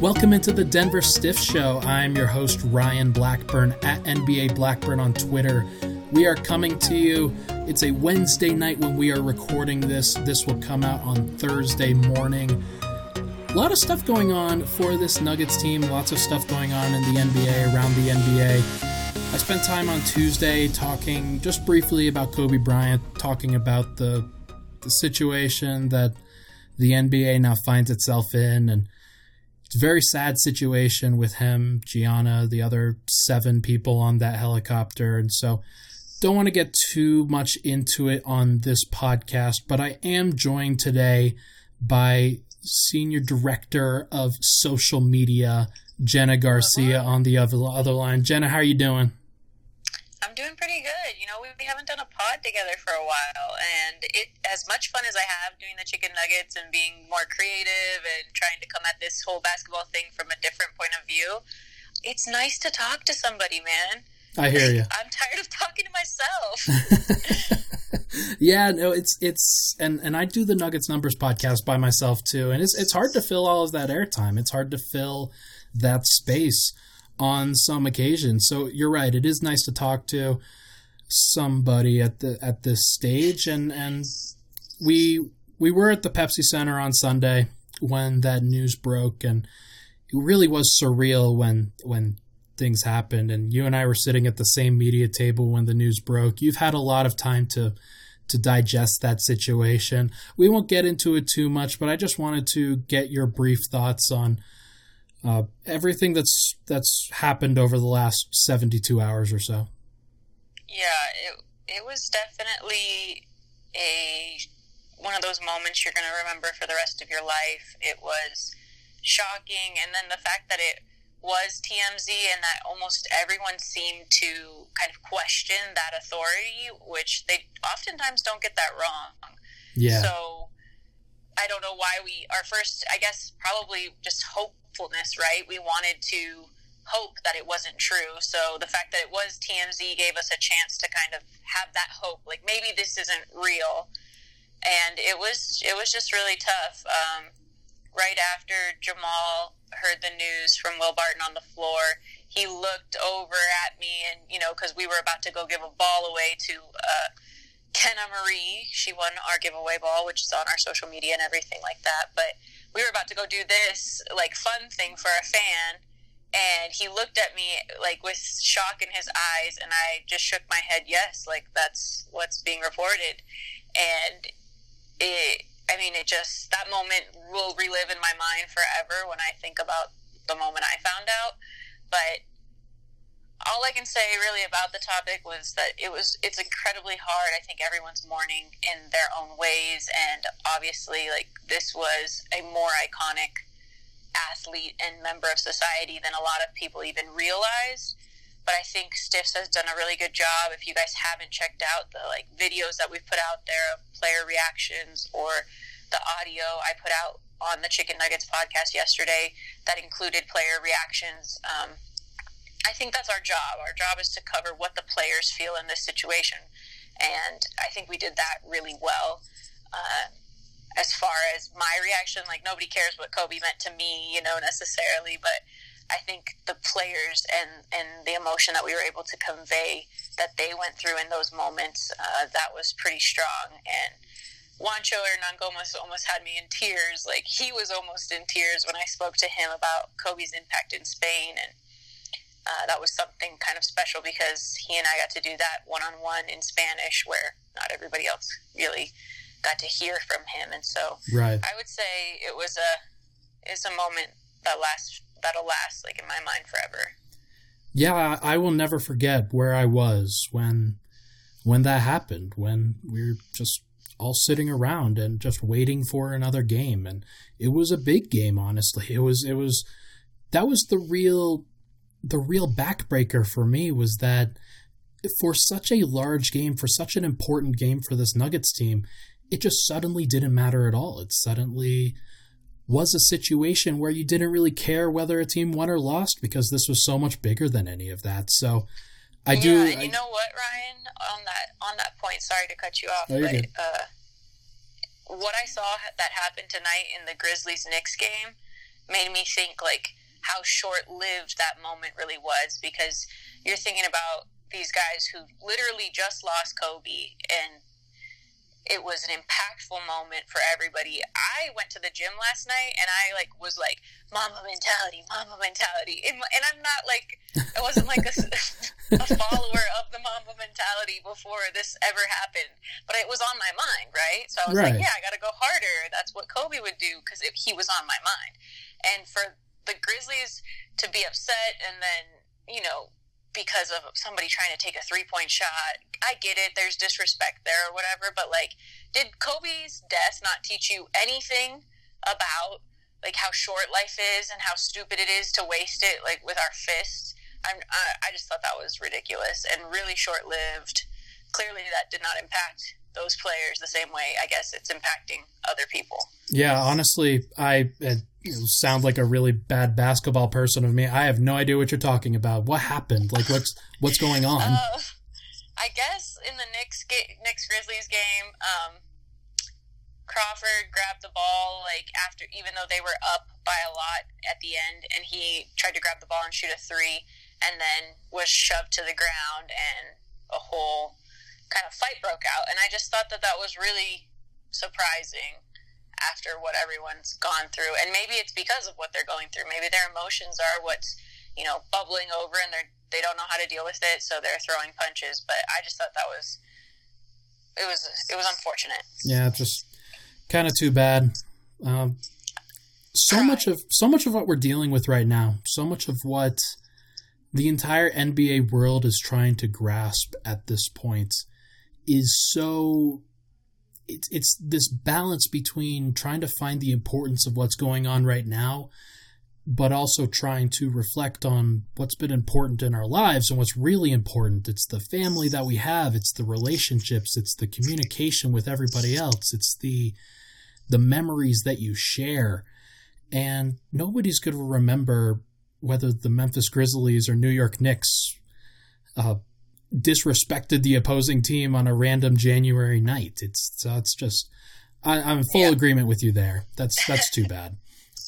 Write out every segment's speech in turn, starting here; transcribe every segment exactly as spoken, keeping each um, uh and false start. Welcome into the Denver Stiff Show. I'm your host, Ryan Blackburn, at N B A Blackburn on Twitter. We are coming to you. It's a Wednesday night when we are recording this. This will come out on Thursday morning. A lot of stuff going on for this Nuggets team. Lots of stuff going on in the N B A, around the N B A. I spent time on Tuesday talking just briefly about Kobe Bryant, talking about the, the situation that the N B A now finds itself in, and it's a very sad situation with him, Gianna, the other seven people on that helicopter. And so don't want to get too much into it on this podcast, but I am joined today by Senior Director of Social Media, Jenna Garcia, on the other, other line. Jenna, how are you doing? I'm doing pretty good. You know, we haven't done a pod together for a while, and it, as much fun as I have doing the chicken nuggets and being more creative and trying to come at this whole basketball thing from a different point of view, it's nice to talk to somebody, man. I hear you. I'm tired of talking to myself. Yeah, no, it's, it's, and, and I do the Nuggets Numbers podcast by myself too. And it's, it's hard to fill all of that airtime. It's hard to fill that space on some occasions. So you're right. It is nice to talk to somebody at the, at this stage. And, and we, we were at the Pepsi Center on Sunday when that news broke, and it really was surreal when, when things happened, and you and I were sitting at the same media table when the news broke. You've had a lot of time to, to digest that situation. We won't get into it too much, but I just wanted to get your brief thoughts on Uh, everything that's that's happened over the last seventy-two hours or so. Yeah, it it was definitely a one of those moments you're going to remember for the rest of your life. It was shocking, and then the fact that it was T M Z and that almost everyone seemed to kind of question that authority, which they oftentimes don't get that wrong. Yeah. So I don't know why we, our first, I guess, probably just hope, right? We wanted to hope that it wasn't true. So the fact that it was T M Z gave us a chance to kind of have that hope, like maybe this isn't real. And it was, it was just really tough. Um, right after Jamal heard the news from Will Barton on the floor, he looked over at me, and you know, because we were about to go give a ball away to uh, Kenna Marie. She won our giveaway ball, which is on our social media and everything like that. But we were about to go do this like fun thing for a fan, and he looked at me like with shock in his eyes, and I just shook my head. Yes, like that's what's being reported. And it, I mean, it just, that moment will relive in my mind forever when I think about the moment I found out. But all I can say really about the topic was that it was, it's incredibly hard. I think everyone's mourning in their own ways. And obviously, like, this was a more iconic athlete and member of society than a lot of people even realized. But I think Stiffs has done a really good job. If you guys haven't checked out the like videos that we've put out there of player reactions or the audio I put out on the Chicken Nuggets podcast yesterday that included player reactions, um, I think that's our job. Our job is to cover what the players feel in this situation. And I think we did that really well. Uh, as far as my reaction, like nobody cares what Kobe meant to me, you know, necessarily, but I think the players and, and the emotion that we were able to convey that they went through in those moments, uh, that was pretty strong. And Juancho Hernangomez almost had me in tears. Like he was almost in tears when I spoke to him about Kobe's impact in Spain, and Uh, that was something kind of special because he and I got to do that one-on-one in Spanish, where not everybody else really got to hear from him. And so right. I would say it was a is a moment that lasts that'll last like in my mind forever. Yeah, I will never forget where I was when when that happened, when we were just all sitting around and just waiting for another game. And it was a big game, honestly. It was it was that was the real the real backbreaker for me, was that for such a large game, for such an important game for this Nuggets team, it just suddenly didn't matter at all. It suddenly was a situation where you didn't really care whether a team won or lost, because this was so much bigger than any of that. So I yeah, do. Yeah, and you I, know what, Ryan, on that, on that point, sorry to cut you off, no, but uh, what I saw that happened tonight in the Grizzlies-Knicks game made me think like how short-lived that moment really was, because you're thinking about these guys who literally just lost Kobe, and it was an impactful moment for everybody. I went to the gym last night, and I like was like, "Mama mentality, Mama mentality," and, and I'm not like I wasn't like a, a follower of the Mama mentality before this ever happened, but it was on my mind, right? So I was right. like, "Yeah, I got to go harder." That's what Kobe would do, because he was on my mind. And for the Grizzlies to be upset, and then you know, because of somebody trying to take a three-point shot. I get it. There's disrespect there or whatever, but, like, did Kobe's death not teach you anything about, like, how short life is and how stupid it is to waste it, like, with our fists? I'm, I, I just thought that was ridiculous and really short-lived. Clearly that did not impact those players the same way, I guess, it's impacting other people. Yeah, honestly, I... Uh... sound like a really bad basketball person of me. I have no idea what you're talking about. What happened? Like, what's what's going on? Uh, I guess in the Knicks ga- Knicks Grizzlies game, um, Crawford grabbed the ball like after, even though they were up by a lot at the end, and he tried to grab the ball and shoot a three, and then was shoved to the ground, and a whole kind of fight broke out. And I just thought that that was really surprising. After what everyone's gone through, and maybe it's because of what they're going through, maybe their emotions are what's, you know, bubbling over, and they're they don't know how to deal with it, so they're throwing punches. But I just thought that was it was it was unfortunate. Yeah, just kind of too bad. Um, so right. much of so much of what we're dealing with right now, so much of what the entire N B A world is trying to grasp at this point, is so. It's it's this balance between trying to find the importance of what's going on right now, but also trying to reflect on what's been important in our lives and what's really important. It's the family that we have. It's the relationships. It's the communication with everybody else. It's the the memories that you share. And nobody's going to remember whether the Memphis Grizzlies or New York Knicks uh disrespected the opposing team on a random January night. It's so it's just I, I'm in full yeah. agreement with you there. That's that's too bad.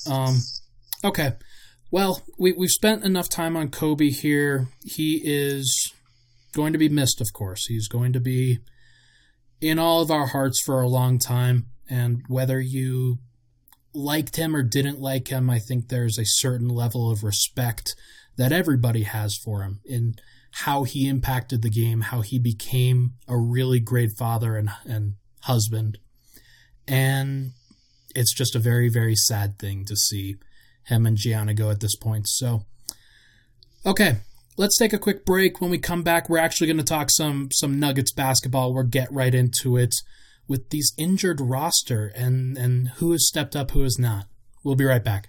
Um, okay, well we we've spent enough time on Kobe here. He is going to be missed, of course. He's going to be in all of our hearts for a long time. And whether you liked him or didn't like him, I think there's a certain level of respect that everybody has for him in. How he impacted the game, how he became a really great father and and husband. And it's just a very, very sad thing to see him and Gianna go at this point. So, okay, let's take a quick break. When we come back, we're actually going to talk some some Nuggets basketball. We'll get right into it with these injured roster and, and who has stepped up, who has not. We'll be right back.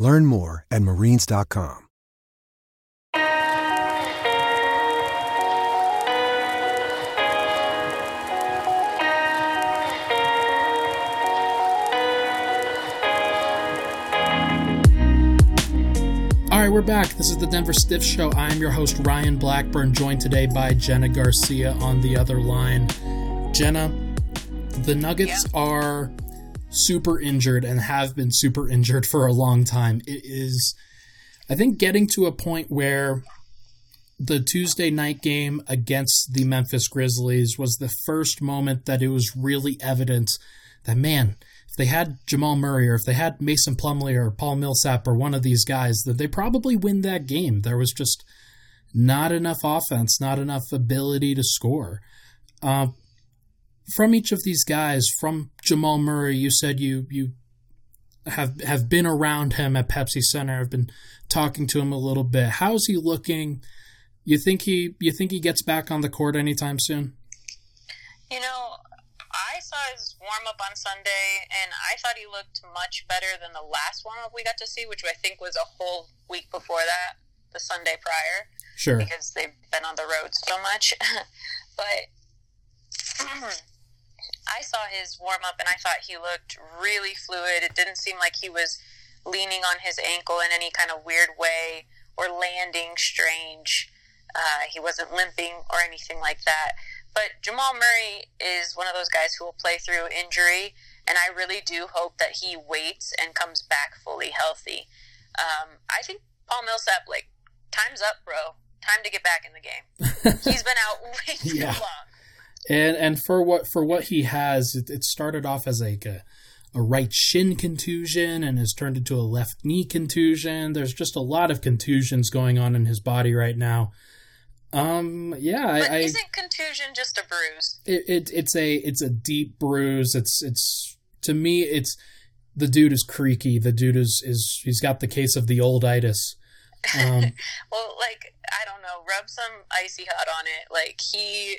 Learn more at marines dot com. All right, we're back. This is the Denver Stiff Show. I am your host, Ryan Blackburn, joined today by Jenna Garcia on the other line. Jenna, the Nuggets yeah. are super injured and have been super injured for a long time. It is, I think, getting to a point where the Tuesday night game against the Memphis Grizzlies was the first moment that it was really evident that, man, if they had Jamal Murray or if they had Mason Plumlee or Paul Millsap or one of these guys, that they probably win that game. There was just not enough offense, not enough ability to score. Uh, from each of these guys, from Jamal Murray, you said you you have have been around him at Pepsi Center, have been talking to him a little bit. How's he looking? You think he you think he gets back on the court anytime soon? You know, I saw his warm-up on Sunday, and I thought he looked much better than the last warm-up we got to see, which I think was a whole week before that, the Sunday prior. Sure. Because they've been on the road so much. But I saw his warm-up, and I thought he looked really fluid. It didn't seem like he was leaning on his ankle in any kind of weird way or landing strange. Uh, he wasn't limping or anything like that. But Jamal Murray is one of those guys who will play through injury, and I really do hope that he waits and comes back fully healthy. Um, I think Paul Millsap, like, time's up, bro. Time to get back in the game. He's been out way too yeah. long. And and for what for what he has, it, it started off as like a, a right shin contusion and has turned into a left knee contusion. There's just a lot of contusions going on in his body right now. Um. Yeah. But I, isn't contusion just a bruise? It, it it's a it's a deep bruise. It's it's to me it's the dude is creaky. The dude is, is he's got the case of the old itis. Um, well, like I don't know. Rub some icy hot on it. Like he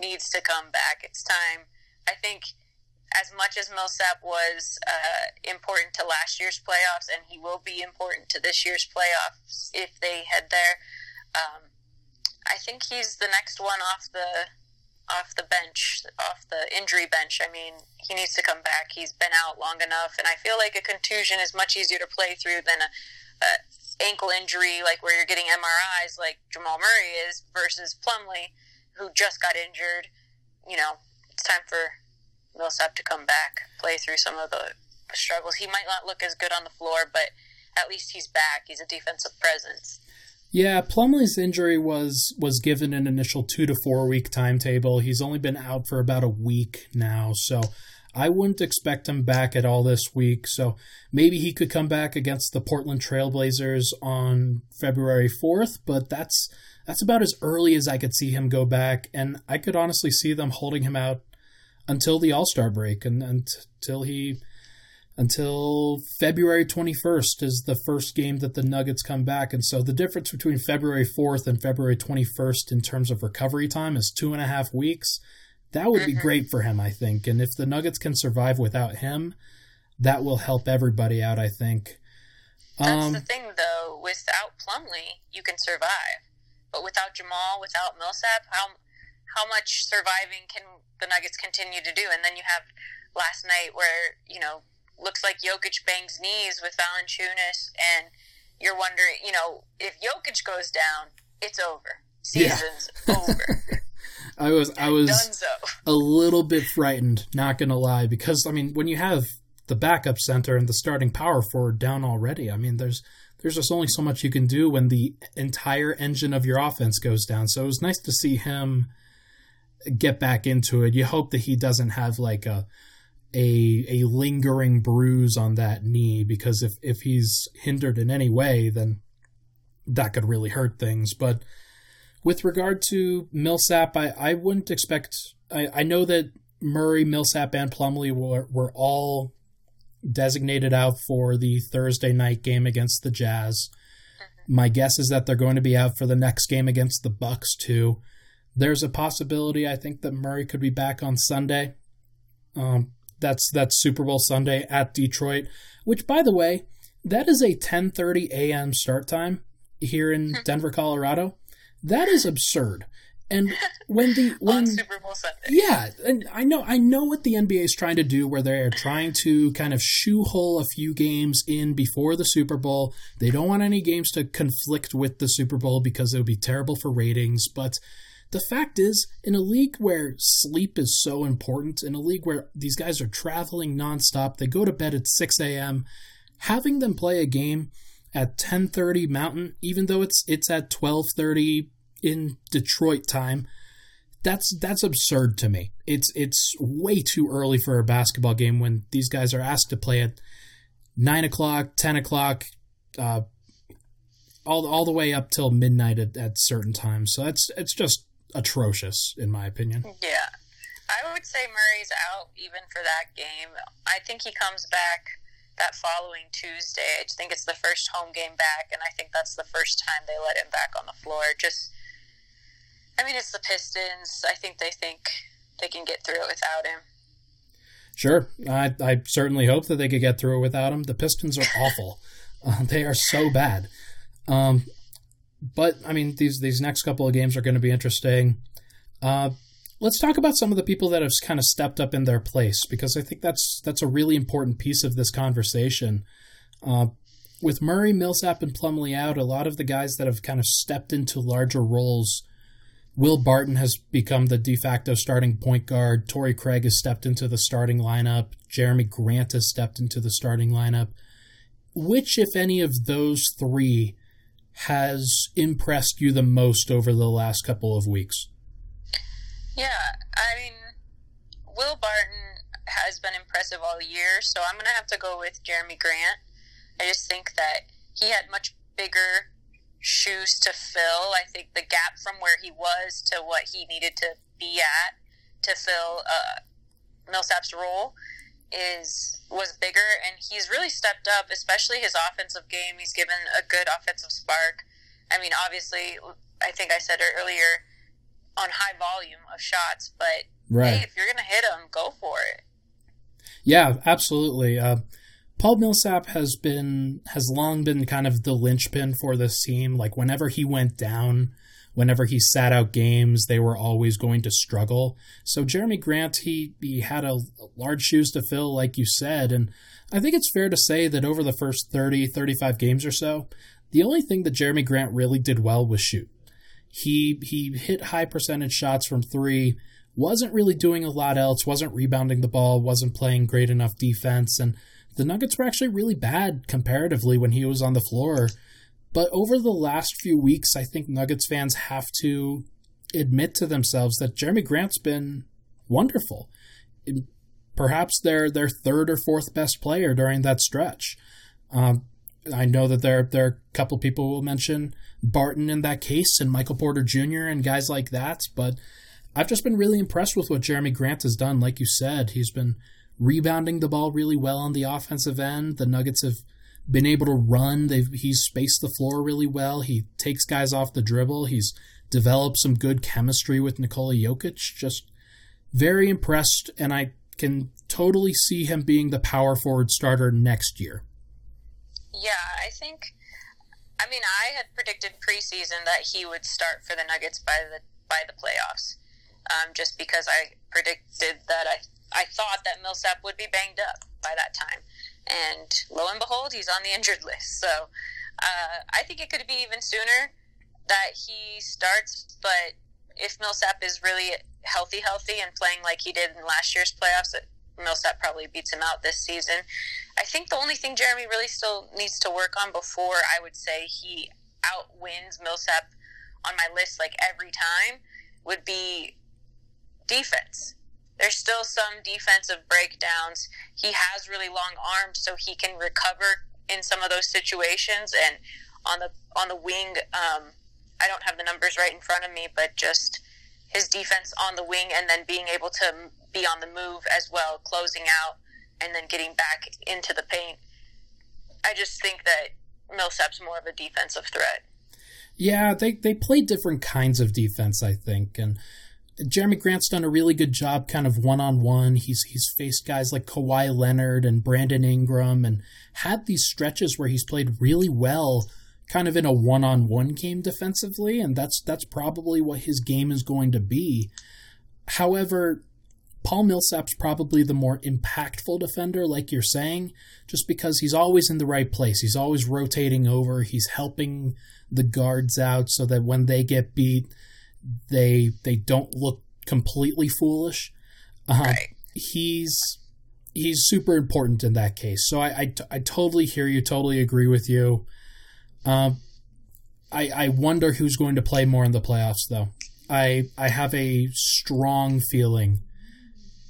needs to come back. It's time. I think as much as Millsap was uh, important to last year's playoffs, and he will be important to this year's playoffs if they head there. Um, I think he's the next one off the off the bench, off the injury bench. I mean, he needs to come back. He's been out long enough, and I feel like a contusion is much easier to play through than a, a ankle injury, like where you're getting M R Is, like Jamal Murray is, versus Plumlee, who just got injured. You know, it's time for Millsap to come back, play through some of the struggles. He might not look as good on the floor, but at least he's back. He's a defensive presence. Yeah, Plumlee's injury was was given an initial two to four week timetable. He's only been out for about a week now, so I wouldn't expect him back at all this week. So maybe he could come back against the Portland Trailblazers on February fourth, but that's that's about as early as I could see him go back, and I could honestly see them holding him out until the All-Star break and until he until February twenty-first is the first game that the Nuggets come back. And so the difference between February fourth and February twenty-first in terms of recovery time is two and a half weeks. That would mm-hmm. be great for him, I think. And if the Nuggets can survive without him, that will help everybody out, I think. That's um, the thing, though. Without Plumlee, you can survive. But without Jamal, without Millsap, how how much surviving can the Nuggets continue to do? And then you have last night where, you know, looks like Jokic bangs knees with Valanciunas, and you're wondering, you know, if Jokic goes down, it's over. Season's yeah. over. I was I was so. a little bit frightened, not going to lie, because, I mean, when you have the backup center and the starting power forward down already, I mean, there's there's just only so much you can do when the entire engine of your offense goes down. So it was nice to see him get back into it. You hope that he doesn't have, like, a a a lingering bruise on that knee, because if, if he's hindered in any way, then that could really hurt things. But with regard to Millsap, I, I wouldn't expect I, I know that Murray, Millsap, and Plumlee were, were all designated out for the Thursday night game against the Jazz. Mm-hmm. My guess is that they're going to be out for the next game against the Bucks too. There's a possibility, I think, that Murray could be back on Sunday. Um That's that's Super Bowl Sunday at Detroit, which, by the way, that is a ten thirty a.m. start time here in Denver, Colorado. That is absurd. And when the when on Super Bowl Sunday, yeah, and I know I know what the N B A is trying to do, where they are trying to kind of shoehole a few games in before the Super Bowl. They don't want any games to conflict with the Super Bowl because it would be terrible for ratings, but The fact is, in a league where sleep is so important, in a league where these guys are traveling nonstop, they go to bed at six a.m., having them play a game at ten thirty Mountain, even though it's it's at twelve thirty in Detroit time, that's that's absurd to me. It's it's way too early for a basketball game when these guys are asked to play at nine o'clock, ten o'clock, uh, all all the way up till midnight at, at certain times. So that's it's just atrocious, in my opinion. Yeah. I would say Murray's out even for that game. I think he comes back that following Tuesday. I think it's the first home game back, and I think that's the first time they let him back on the floor. Just, I mean, it's the Pistons. I think they think they can get through it without him. Sure. I, I certainly hope that they could get through it without him. The Pistons are awful. Uh, they are so bad. Um, but, I mean, these, these next couple of games are going to be interesting. Uh, let's talk about some of the people that have kind of stepped up in their place, because I think that's that's a really important piece of this conversation. Uh, with Murray, Millsap, and Plumlee out, a lot of the guys that have kind of stepped into larger roles. Will Barton has become the de facto starting point guard. Torrey Craig has stepped into the starting lineup. Jeremy Grant has stepped into the starting lineup. Which, if any, of those three has impressed you the most over the last couple of weeks? Yeah, I mean, Will Barton has been impressive all year, so I'm going to have to go with Jeremy Grant. I just think that he had much bigger shoes to fill. I think the gap from where he was to what he needed to be at to fill uh, Millsap's role is was bigger, and he's really stepped up, especially his offensive game. He's given a good offensive spark. I mean, obviously, I think I said earlier, on high volume of shots, but right. Hey, if you're going to hit them, go for it. Yeah, absolutely. Uh, Paul Millsap has been has long been kind of the linchpin for this team. Like, whenever he went down, whenever he sat out games, they were always going to struggle. So Jeremy Grant, he, he had a, a large shoes to fill, like you said, and I think it's fair to say that over the first thirty, thirty-five games or so, the only thing that Jeremy Grant really did well was shoot. He he hit high percentage shots from three, wasn't really doing a lot else, wasn't rebounding the ball, wasn't playing great enough defense, and the Nuggets were actually really bad comparatively when he was on the floor. But over the last few weeks, I think Nuggets fans have to admit to themselves that Jeremy Grant's been wonderful. Perhaps their their third or fourth best player during that stretch. Um, I know that there, there are a couple people who will mention Barton in that case and Michael Porter Junior and guys like that, but I've just been really impressed with what Jeremy Grant has done. Like you said, he's been rebounding the ball really well on the offensive end. The Nuggets have been able to run. They've, he's spaced the floor really well. He takes guys off the dribble. He's developed some good chemistry with Nikola Jokic. Just very impressed, and I can totally see him being the power forward starter next year. Yeah, I think, I mean, I had predicted preseason that he would start for the Nuggets by the by the playoffs, um, just because I predicted that I I thought that Millsap would be banged up by that time, and lo and behold, he's on the injured list. So uh, I think it could be even sooner that he starts, but if Millsap is really healthy, healthy and playing like he did in last year's playoffs, it, Millsap probably beats him out this season. I think the only thing Jeremy really still needs to work on before I would say he outwins Millsap on my list like every time would be defense. There's still some defensive breakdowns. He has really long arms, so he can recover in some of those situations. And on the on the wing, um, I don't have the numbers right in front of me, but just his defense on the wing and then being able to be on the move as well, closing out and then getting back into the paint. I just think that Millsap's more of a defensive threat. Yeah, they, they play different kinds of defense, I think. And Jeremy Grant's done a really good job kind of one-on-one. He's he's faced guys like Kawhi Leonard and Brandon Ingram and had these stretches where he's played really well kind of in a one-on-one game defensively, and that's that's probably what his game is going to be. However, Paul Millsap's probably the more impactful defender, like you're saying, just because he's always in the right place. He's always rotating over. He's helping the guards out so that when they get beat, they they don't look completely foolish. Uh, right. He's he's super important in that case. So I, I, t- I totally hear you, totally agree with you. Um, I I wonder who's going to play more in the playoffs, though. I I have a strong feeling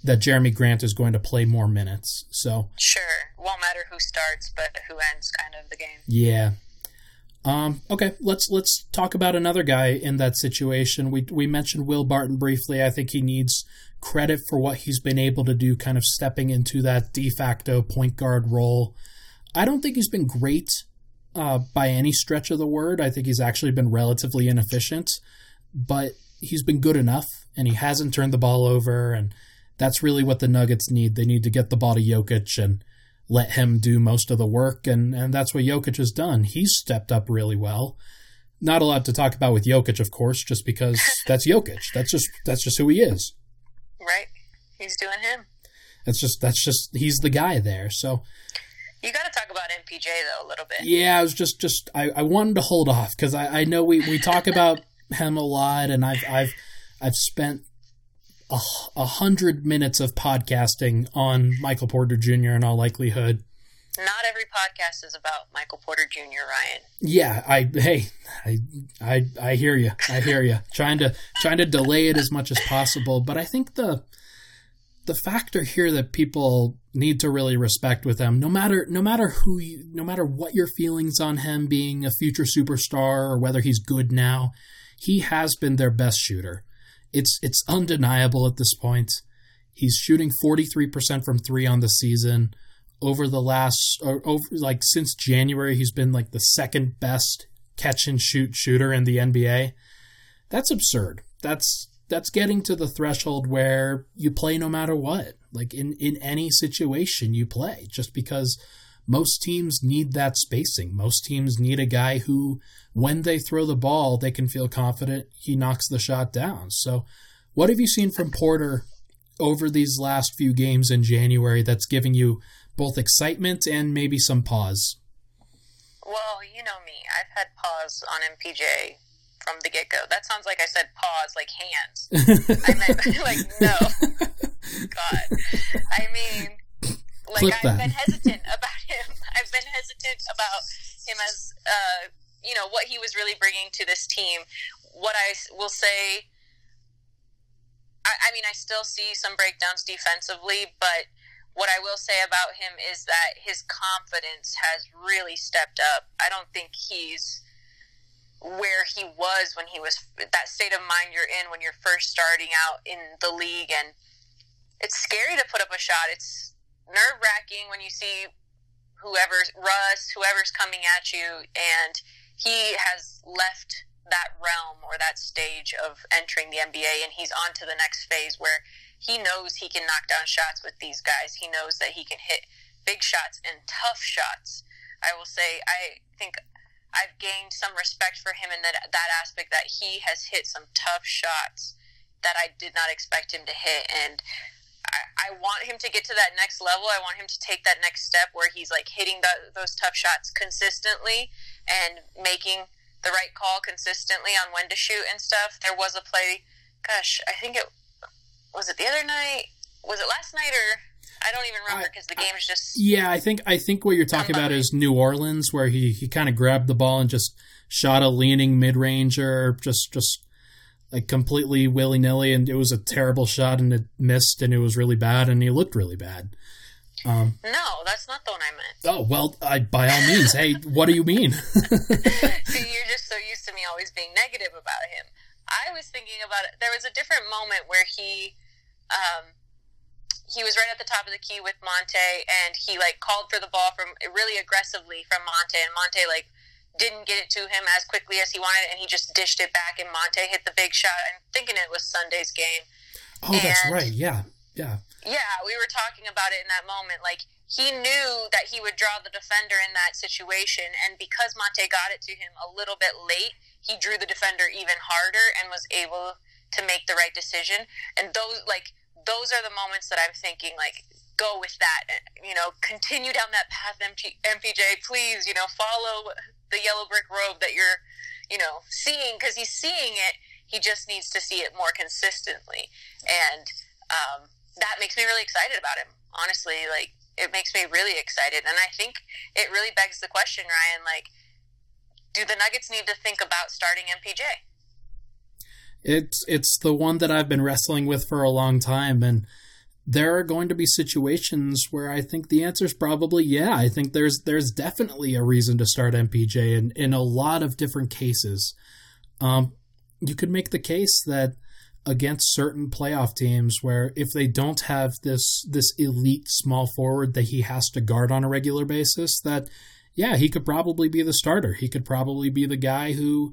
that Jeremy Grant is going to play more minutes. So sure, won't matter who starts, but who ends, kind of the game. Yeah. Um, okay, let's let's talk about another guy in that situation. We we mentioned Will Barton briefly. I think he needs credit for what he's been able to do, kind of stepping into that de facto point guard role. I don't think he's been great uh, by any stretch of the word. I think he's actually been relatively inefficient, but he's been good enough, and he hasn't turned the ball over, and that's really what the Nuggets need. They need to get the ball to Jokic and let him do most of the work, and, and that's what Jokic has done. He's stepped up really well. Not a lot to talk about with Jokic, of course, just because that's Jokic. That's just that's just who he is. Right. He's doing him. That's just that's just he's the guy there. So you got to talk about M P J though a little bit. Yeah, I was just just I, I wanted to hold off because I, I know we, we talk about him a lot, and I've I've I've spent a hundred minutes of podcasting on Michael Porter Junior in all likelihood. Not every podcast is about Michael Porter Junior, Ryan. Yeah, I hey, I I I hear you. I hear you. trying to trying to delay it as much as possible, but I think the the factor here that people need to really respect with him, no matter no matter who you, no matter what your feelings on him being a future superstar or whether he's good now, he has been their best shooter. It's it's undeniable at this point. He's shooting forty-three percent from three on the season. Over the last, or over like since January, he's been like the second best catch and shoot shooter in the N B A. That's absurd. That's that's getting to the threshold where you play no matter what. Like in, in any situation you play, just because most teams need that spacing. Most teams need a guy who, when they throw the ball, they can feel confident he knocks the shot down. So what have you seen from Porter over these last few games in January that's giving you both excitement and maybe some pause? Well, you know me. I've had pause on M P J from the get-go. That sounds like I said pause, like hands. I meant, like, no. God. I mean... Like, I've been hesitant about him. I've been hesitant about him as, uh, you know, what he was really bringing to this team. What I will say, I, I mean, I still see some breakdowns defensively, but what I will say about him is that his confidence has really stepped up. I don't think he's where he was when he was, that state of mind you're in when you're first starting out in the league. And it's scary to put up a shot. It's nerve-wracking when you see whoever's Russ, whoever's coming at you, and he has left that realm or that stage of entering the N B A, and he's on to the next phase where he knows he can knock down shots with these guys. He knows that he can hit big shots and tough shots. I will say, I think I've gained some respect for him in that, that aspect, that he has hit some tough shots that I did not expect him to hit, and I want him to get to that next level. I want him to take that next step where he's like hitting the, those tough shots consistently and making the right call consistently on when to shoot and stuff. There was a play, gosh, I think it was it the other night. Was it last night or I don't even remember because the game is just. Yeah, I think I think what you're talking about is New Orleans, where he, he kind of grabbed the ball and just shot a leaning mid ranger, just just. like completely willy-nilly, and it was a terrible shot, and it missed, and it was really bad, and he looked really bad. Um, no, that's not the one I meant. Oh, well, I, by all means. Hey, what do you mean? See, you're just so used to me always being negative about him. I was thinking about it. There was a different moment where he um, he was right at the top of the key with Monte, and he, like, called for the ball from really aggressively from Monte, and Monte, like, didn't get it to him as quickly as he wanted, and he just dished it back, and Monte hit the big shot. I'm thinking it was Sunday's game. Oh, and that's right. Yeah. Yeah. Yeah, we were talking about it in that moment. Like, he knew that he would draw the defender in that situation, and because Monte got it to him a little bit late, he drew the defender even harder and was able to make the right decision. And those, like, those are the moments that I'm thinking, like, go with that, you know, continue down that path, M P J, please, you know, follow the yellow brick road that you're, you know, seeing, because he's seeing it. He just needs to see it more consistently. And um, that makes me really excited about him. Honestly, like, it makes me really excited. And I think it really begs the question, Ryan, like, do the Nuggets need to think about starting M P J? It's it's the one that I've been wrestling with for a long time, and there are going to be situations where I think the answer is probably yeah. I think there's there's definitely a reason to start M P J in, in a lot of different cases. Um, you could make the case that against certain playoff teams where if they don't have this this elite small forward that he has to guard on a regular basis, that yeah, he could probably be the starter. He could probably be the guy who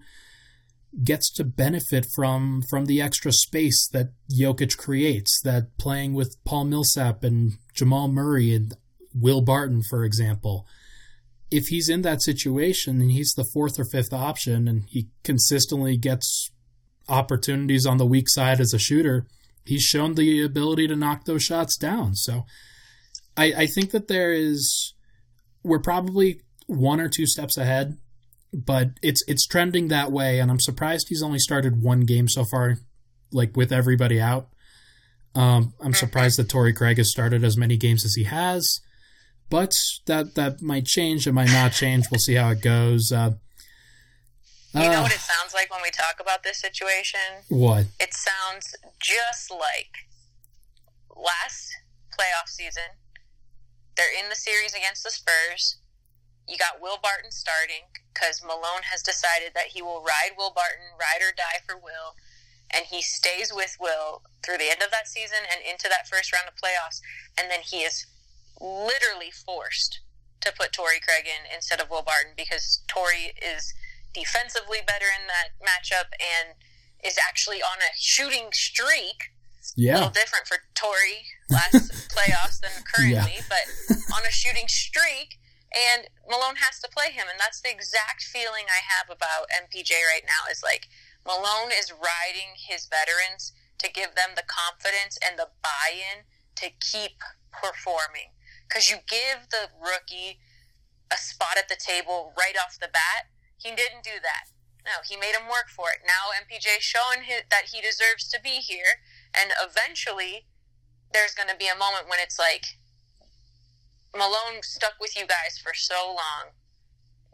gets to benefit from from the extra space that Jokic creates, that playing with Paul Millsap and Jamal Murray and Will Barton, for example. If he's in that situation and he's the fourth or fifth option and he consistently gets opportunities on the weak side as a shooter, he's shown the ability to knock those shots down. So I, I think that there is, we're probably one or two steps ahead, but it's it's trending that way, and I'm surprised he's only started one game so far, like, with everybody out. Um, I'm surprised that Torrey Craig has started as many games as he has, but that that might change. It might not change. We'll see how it goes. Uh, uh, you know what it sounds like when we talk about this situation? What? It sounds just like last playoff season. They're in the series against the Spurs. You got Will Barton starting because Malone has decided that he will ride Will Barton, ride or die for Will, and he stays with Will through the end of that season and into that first round of playoffs, and then he is literally forced to put Torrey Craig in instead of Will Barton because Torrey is defensively better in that matchup and is actually on a shooting streak. Yeah. A little different for Torrey last playoffs than currently, yeah. But on a shooting streak. And Malone has to play him, and that's the exact feeling I have about M P J right now, is like Malone is riding his veterans to give them the confidence and the buy-in to keep performing. Because you give the rookie a spot at the table right off the bat. He didn't do that. No, he made him work for it. Now M P J's showing his, that he deserves to be here, and eventually there's going to be a moment when it's like, Malone stuck with you guys for so long,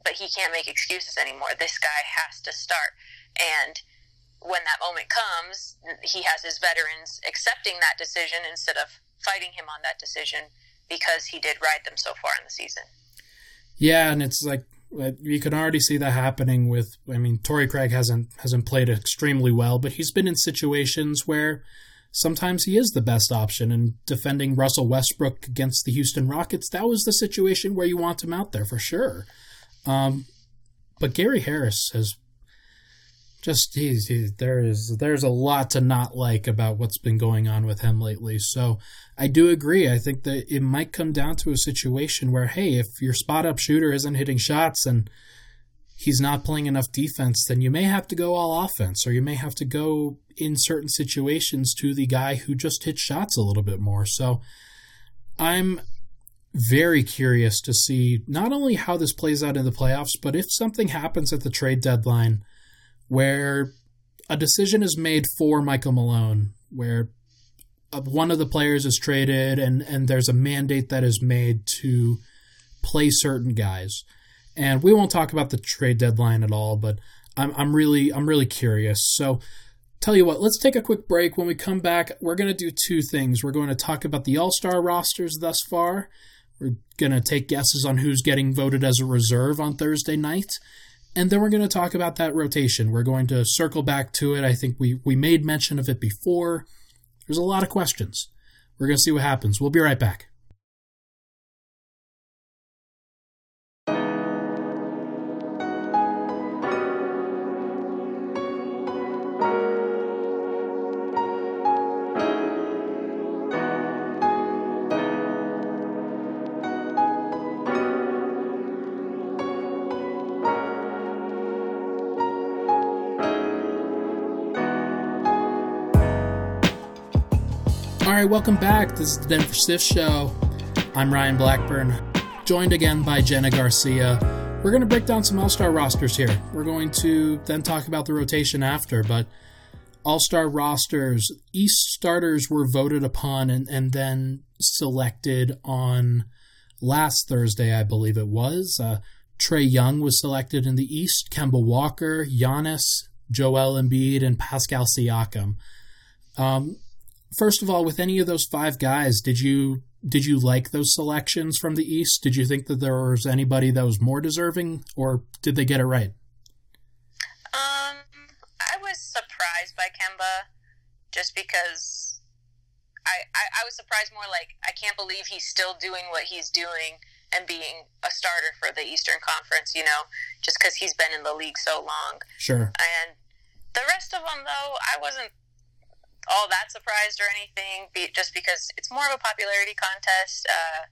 but he can't make excuses anymore. This guy has to start. And when that moment comes, he has his veterans accepting that decision instead of fighting him on that decision because he did ride them so far in the season. Yeah, and it's like you can already see that happening with, I mean, Torrey Craig hasn't hasn't played extremely well, but he's been in situations where sometimes he is the best option, and defending Russell Westbrook against the Houston Rockets, that was the situation where you want him out there for sure. Um, but Gary Harris has just, he's, he's, there is, there's a lot to not like about what's been going on with him lately. So I do agree. I think that it might come down to a situation where, hey, if your spot-up shooter isn't hitting shots and he's not playing enough defense, then you may have to go all offense, or you may have to go in certain situations to the guy who just hits shots a little bit more. So I'm very curious to see not only how this plays out in the playoffs, but if something happens at the trade deadline where a decision is made for Michael Malone, where one of the players is traded and, and there's a mandate that is made to play certain guys. And we won't talk about the trade deadline at all, but I'm I'm really I'm really curious. So tell you what, let's take a quick break. When we come back, we're going to do two things. We're going to talk about the All-Star rosters thus far. We're going to take guesses on who's getting voted as a reserve on Thursday night. And then we're going to talk about that rotation. We're going to circle back to it. I think we, we made mention of it before. There's a lot of questions. We're going to see what happens. We'll be right back. All right, welcome back. This is the Denver Stiff Show. I'm Ryan Blackburn, joined again by Jenna Garcia. We're going to break down some All-Star rosters here. We're going to then talk about the rotation after, but all-star rosters, East starters were voted upon and, and then selected on last Thursday, I believe it was. Uh, Trae Young was selected in the East, Kemba Walker, Giannis, Joel Embiid, and Pascal Siakam. Um, first of all, with any of those five guys, did you did you like those selections from the East? Did you think that there was anybody that was more deserving, or did they get it right? Um, I was surprised by Kemba, just because I, I, I was surprised more like, I can't believe he's still doing what he's doing and being a starter for the Eastern Conference, you know, just because he's been in the league so long. Sure. And the rest of them, though, I wasn't all that surprised or anything, be, just because it's more of a popularity contest uh,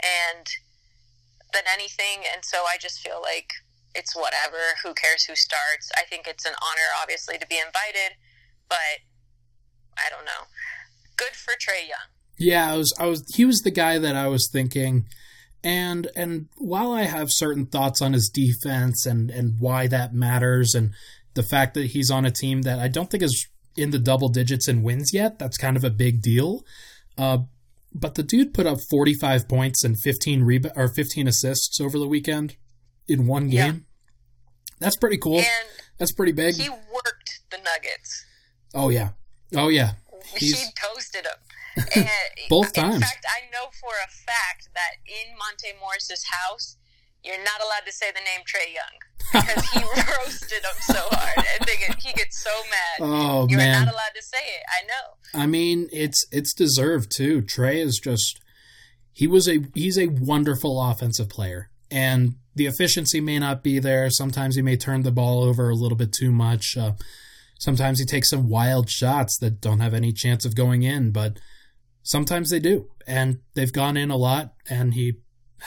and than anything. And so I just feel like it's whatever. Who cares who starts? I think it's an honor, obviously, to be invited, but I don't know. Good for Trae Young. Yeah, I was. I was. He was the guy that I was thinking. And and while I have certain thoughts on his defense and, and why that matters and the fact that he's on a team that I don't think is in the double digits in wins yet, that's kind of a big deal. Uh, but the dude put up forty-five points and fifteen reba- or fifteen assists over the weekend in one game. Yeah. That's pretty cool. And that's pretty big. He worked the Nuggets. Oh, yeah. Oh, yeah. He's... He toasted them. And both times. In fact, I know for a fact that in Monte Morris's house, you're not allowed to say the name Trae Young because he roasted him so hard. And they get, he gets so mad. Oh, you're man. You're not allowed to say it. I know. I mean, it's it's deserved too. Trae is just he was a he's a wonderful offensive player, and the efficiency may not be there. Sometimes he may turn the ball over a little bit too much. Uh, sometimes he takes some wild shots that don't have any chance of going in, but sometimes they do, and they've gone in a lot, and he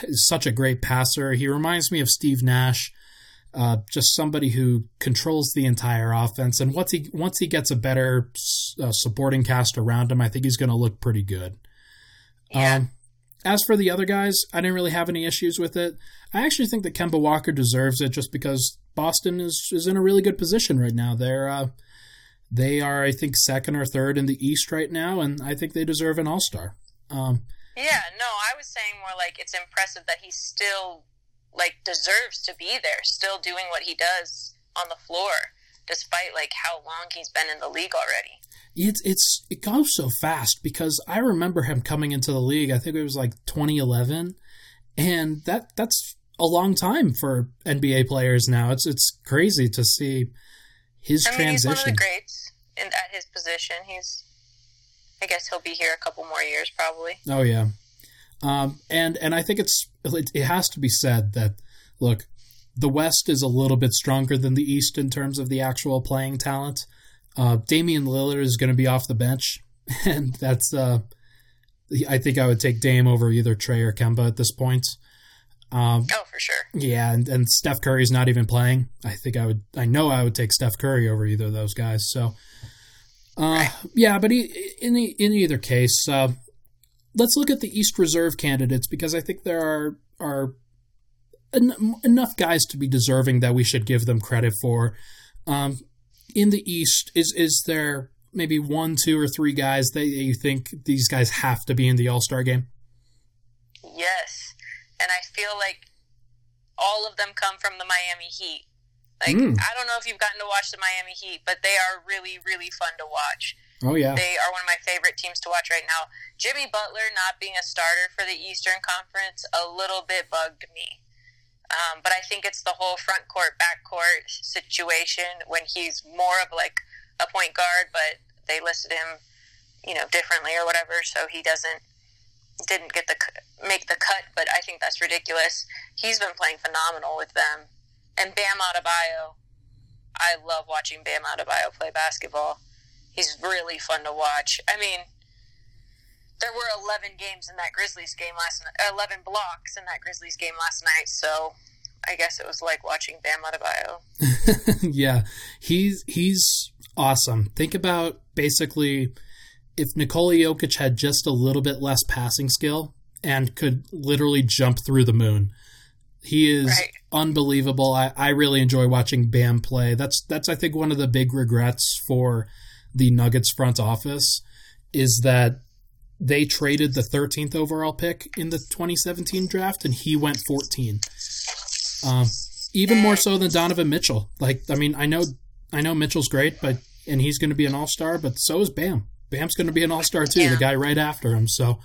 is such a great passer. He reminds me of Steve Nash, uh, just somebody who controls the entire offense, and once he once he gets a better uh, supporting cast around him, I think he's going to look pretty good. Yeah. Um, as for the other guys, I didn't really have any issues with it. I actually think that Kemba Walker deserves it just because Boston is, is in a really good position right now. They're... Uh, They are, I think, second or third in the East right now, and I think they deserve an all-star. Um, yeah, no, I was saying more like it's impressive that he still, like, deserves to be there, still doing what he does on the floor, despite, like, how long he's been in the league already. It's it's It goes so fast because I remember him coming into the league, I think it was, like, twenty eleven, and that that's a long time for N B A players now. It's, it's crazy to see... His I mean, transition. He's one of the greats in, at his position. He's, I guess, he'll be here a couple more years probably. Oh yeah, um, and and I think it's it, it has to be said that look, the West is a little bit stronger than the East in terms of the actual playing talent. Uh, Damian Lillard is going to be off the bench, and that's uh, I think I would take Dame over either Trae or Kemba at this point. Um, oh, for sure. Yeah, and, and Steph Curry's not even playing. I think I would, I know I would take Steph Curry over either of those guys. So, uh, yeah, but he, in the, in either case, uh, let's look at the East Reserve candidates because I think there are are en- enough guys to be deserving that we should give them credit for. Um, in the East, is is there maybe one, two, or three guys that you think these guys have to be in the All-Star game? Yes. And I feel like all of them come from the Miami Heat. Like, mm. I don't know if you've gotten to watch the Miami Heat, but they are really, really fun to watch. Oh, yeah. They are one of my favorite teams to watch right now. Jimmy Butler not being a starter for the Eastern Conference a little bit bugged me. Um, but I think it's the whole front court, back court situation when he's more of like a point guard, but they listed him, you know, differently or whatever, so he doesn't. Didn't get the make the cut, but I think that's ridiculous. He's been playing phenomenal with them. And Bam Adebayo, I love watching Bam Adebayo play basketball. He's really fun to watch. I mean, there were eleven games in that Grizzlies game last night, eleven blocks in that Grizzlies game last night, so I guess it was like watching Bam Adebayo. Yeah, he's, he's awesome. Think about basically... If Nikola Jokic had just a little bit less passing skill and could literally jump through the moon, he is right. Unbelievable. I, I really enjoy watching Bam play. That's, that's I think, one of the big regrets for the Nuggets front office is that they traded the thirteenth overall pick in the twenty seventeen draft, and he went fourteen. Um, even more so than Donovan Mitchell. Like, I mean, I know, I know Mitchell's great, but and he's going to be an all-star, but so is Bam. Bam's going to be an all-star too, yeah. The guy right after him. So,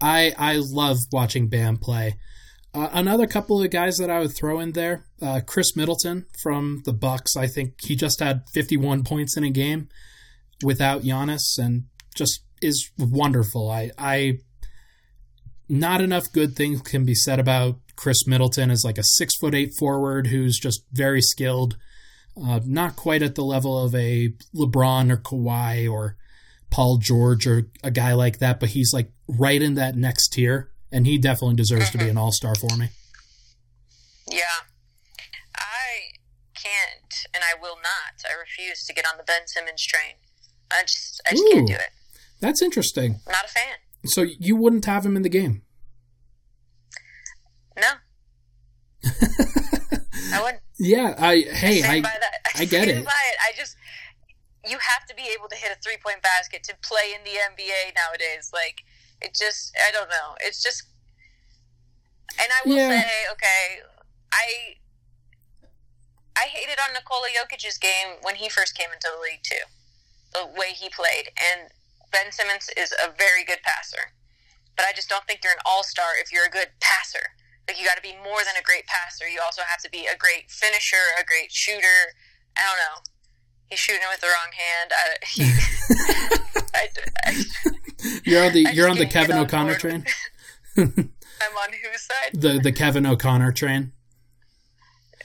I I love watching Bam play. Uh, another couple of guys that I would throw in there, uh, Khris Middleton from the Bucks. I think he just had fifty-one points in a game without Giannis, and just is wonderful. I, I not enough good things can be said about Khris Middleton as like a six foot eight forward who's just very skilled, uh, not quite at the level of a LeBron or Kawhi or Paul George or a guy like that, but he's like right in that next tier, and he definitely deserves mm-hmm. to be an all-star for me. Yeah. I can't, and I will not. I refuse to get on the Ben Simmons train. I just, I just Ooh, can't do it. That's interesting. Not a fan. So you wouldn't have him in the game? No. I wouldn't. Yeah, I, hey, I, I, I, I get it. By it. I just, you have to be able to hit a three-point basket to play in the N B A nowadays. Like, it just, I don't know. It's just, and I will yeah. say, okay, I, I hated on Nikola Jokic's game when he first came into the league too, the way he played. And Ben Simmons is a very good passer, but I just don't think you're an all-star if you're a good passer. Like, you got to be more than a great passer. You also have to be a great finisher, a great shooter. I don't know. He's shooting it with the wrong hand. I, he, I, I, you're on the I you're on the Kevin on O'Connor board. Train. I'm on whose side? The the Kevin O'Connor train.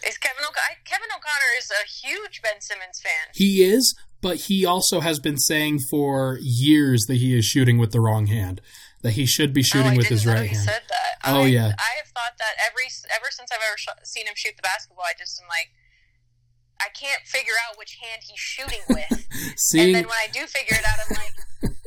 Is Kevin O'Connor? Kevin O'Connor is a huge Ben Simmons fan. He is, but he also has been saying for years that he is shooting with the wrong hand, that he should be shooting oh, with his right he hand. Said that. Oh I, yeah. I have thought that every ever since I've ever sh- seen him shoot the basketball. I just am like, I can't figure out which hand he's shooting with. See? And then when I do figure it out, I'm like,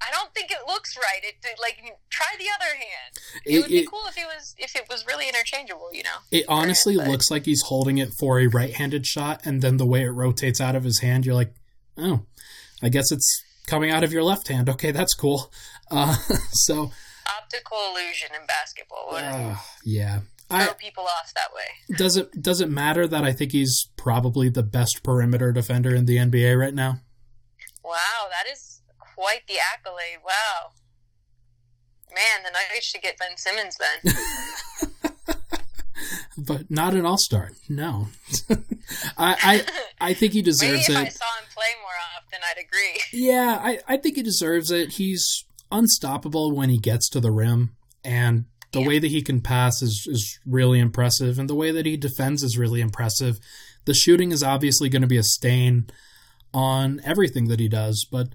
I don't think it looks right. It like try the other hand. It, it would be it, cool if it was if it was really interchangeable, you know. It honestly him, looks like he's holding it for a right-handed shot, and then the way it rotates out of his hand, you're like, oh, I guess it's coming out of your left hand. Okay, that's cool. Uh, so optical illusion in basketball. Uh, yeah. Throw people off that way. Does it, does it matter that I think he's probably the best perimeter defender in the N B A right now? Wow, that is quite the accolade. Wow. Man, the Nuggets should get Ben Simmons then. But not an all-star. No. I, I I think he deserves it. Maybe if it. I saw him play more often, I'd agree. Yeah, I, I think he deserves it. He's unstoppable when he gets to the rim, and the way that he can pass is, is really impressive, and the way that he defends is really impressive. The shooting is obviously going to be a stain on everything that he does, but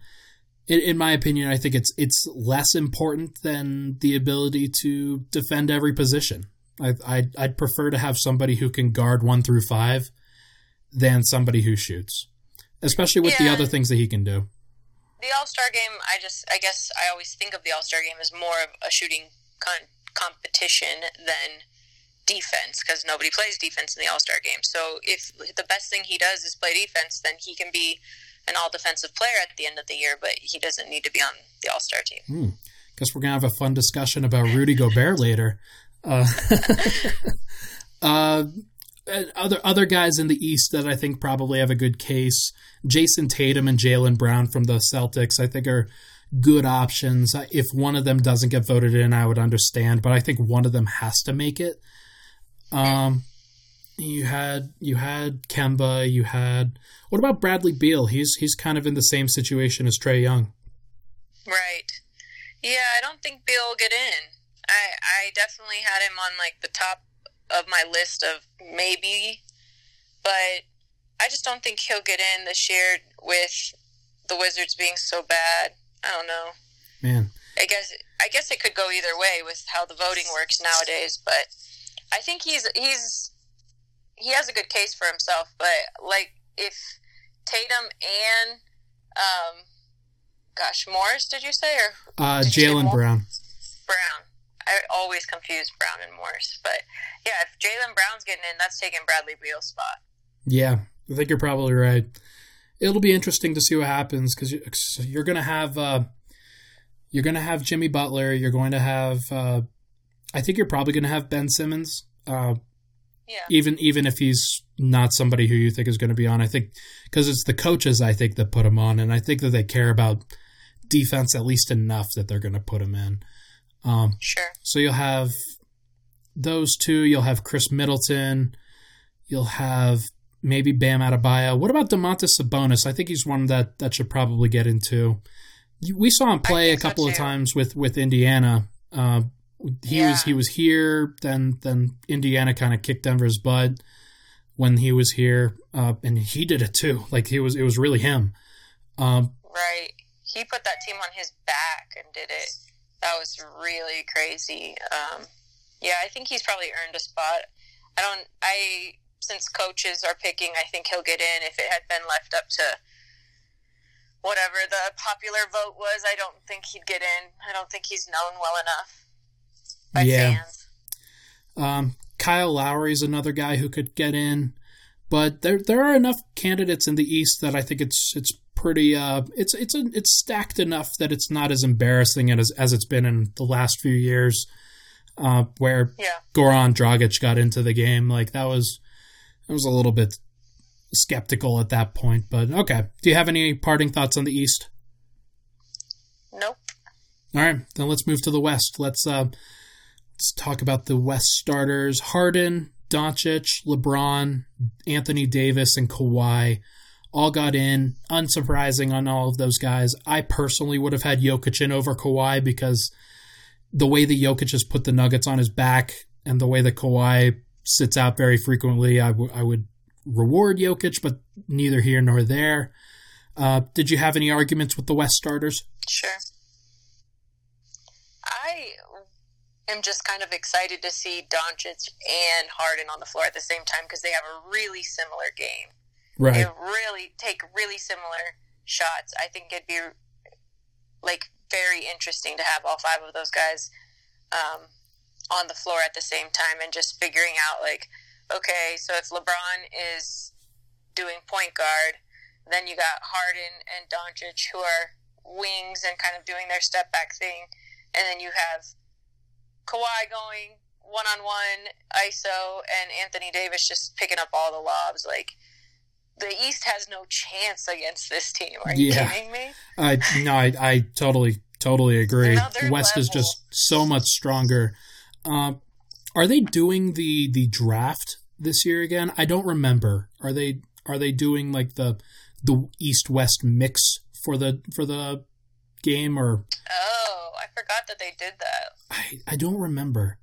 in, in my opinion, I think it's it's less important than the ability to defend every position. I, I'd, I'd prefer to have somebody who can guard one through five than somebody who shoots, especially with yeah. the other things that he can do. The All-Star game, I just I guess I always think of the All-Star game as more of a shooting con- competition than defense, because nobody plays defense in the All-Star game. So if the best thing he does is play defense, then he can be an all-defensive player at the end of the year, but he doesn't need to be on the All-Star team. Hmm. Guess we're going to have a fun discussion about Rudy Gobert later. Uh, uh, other other guys in the East that I think probably have a good case, Jason Tatum and Jaylen Brown from the Celtics, I think are good options. If one of them doesn't get voted in, I would understand, but I think one of them has to make it. Um, you had you had Kemba. You had what about Bradley Beal? He's he's kind of in the same situation as Trae Young, right? Yeah, I don't think Beal will get in. I I definitely had him on like the top of my list of maybe, but I just don't think he'll get in this year with the Wizards being so bad. I don't know. Man. I guess I guess it could go either way with how the voting works nowadays, but I think he's he's he has a good case for himself, but like if Tatum and um gosh, Morris did you say or uh Jaylen Brown. Brown. I always confuse Brown and Morris, but yeah, if Jaylen Brown's getting in, that's taking Bradley Beal's spot. Yeah, I think you're probably right. it'll be interesting to see what happens, because you're going to have uh, you're going to have Jimmy Butler. You're going to have uh, I think you're probably going to have Ben Simmons. Uh, yeah. Even even if he's not somebody who you think is going to be on, I think, because it's the coaches, I think, that put him on, and I think that they care about defense at least enough that they're going to put him in. Um, sure. So you'll have those two. You'll have Khris Middleton. You'll have maybe Bam Adebayo. What about Domantas Sabonis? I think he's one that, that should probably get into. We saw him play a couple so of times with, with Indiana. Uh, he yeah. was he was here, then then Indiana kind of kicked Denver's butt when he was here, uh, and he did it too. Like he was, it was really him. Um, right, he put that team on his back and did it. That was really crazy. Um, yeah, I think he's probably earned a spot. I don't. I. Since coaches are picking, I think he'll get in. If it had been left up to whatever the popular vote was, I don't think he'd get in. I don't think he's known well enough by yeah. fans. Um, Kyle Lowry is another guy who could get in, but there there are enough candidates in the East that I think it's it's pretty uh it's it's a, it's stacked enough that it's not as embarrassing as as it's been in the last few years, uh, where yeah. Goran Dragic got into the game. Like that was. I was a little bit skeptical at that point, but okay. Do you have any parting thoughts on the East? Nope. All right, then let's move to the West. Let's uh, let's talk about the West starters. Harden, Doncic, LeBron, Anthony Davis, and Kawhi all got in. Unsurprising on all of those guys. I personally would have had Jokic in over Kawhi, because the way that Jokic has put the Nuggets on his back and the way that Kawhi sits out very frequently, I, w- I would reward Jokic, but neither here nor there. Uh, did you have any arguments with the West starters? Sure. I am just kind of excited to see Doncic and Harden on the floor at the same time, because they have a really similar game. Right. They really take really similar shots. I think it'd be like very interesting to have all five of those guys um on the floor at the same time, and just figuring out like, okay, so if LeBron is doing point guard, then you got Harden and Doncic who are wings and kind of doing their step back thing. And then you have Kawhi going one-on-one I S O and Anthony Davis just picking up all the lobs. Like the East has no chance against this team. Are you yeah. kidding me? Uh, no, I, I totally, totally agree. The West level is just so much stronger. Uh, are they doing the, the draft this year again? I don't remember. Are they are they doing like the the East West mix for the for the game or? Oh, I forgot that they did that. I, I don't remember.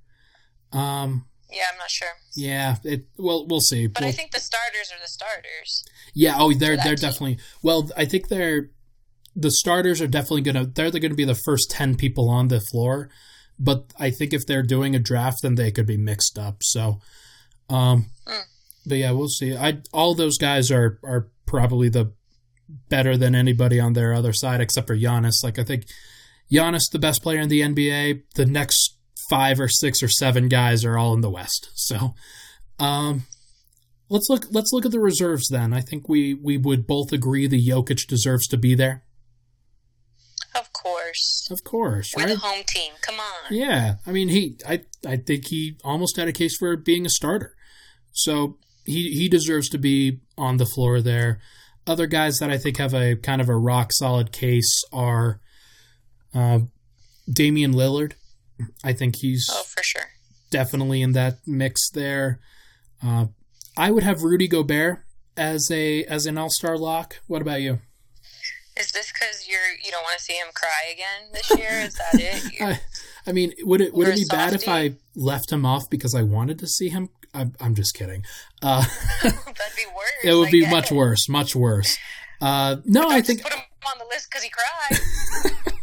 Um. Yeah, I'm not sure. Yeah, it. Well, we'll see. But we'll, I think the starters are the starters. Yeah. Oh, they're they're team. definitely. Well, I think they're the starters are definitely gonna. They're going to be the first ten people on the floor. But I think if they're doing a draft, then they could be mixed up. So, um, mm. but yeah, we'll see. I all those guys are, are probably the better than anybody on their other side, except for Giannis. Like I think Giannis, the best player in the N B A. The next five or six or seven guys are all in the West. So, um, let's look. Let's look at the reserves then. I think we we would both agree that Jokic deserves to be there. Of course. Of course. We're right? the home team. Come on. Yeah. I mean, he. I, I think he almost had a case for being a starter. So he, he deserves to be on the floor there. Other guys that I think have a kind of a rock-solid case are uh, Damian Lillard. I think he's oh, for sure. definitely in that mix there. Uh, I would have Rudy Gobert as a as an all-star lock. What about you? Is this because you're you don't want to see him cry again this year? Is that it? I, I mean, would it would it be bad if I left him off because I wanted to see him? I'm, I'm just kidding. Uh, That'd be worse. It would I be guess. much worse, much worse. Uh, no, I, I think just put him on the list because he cried.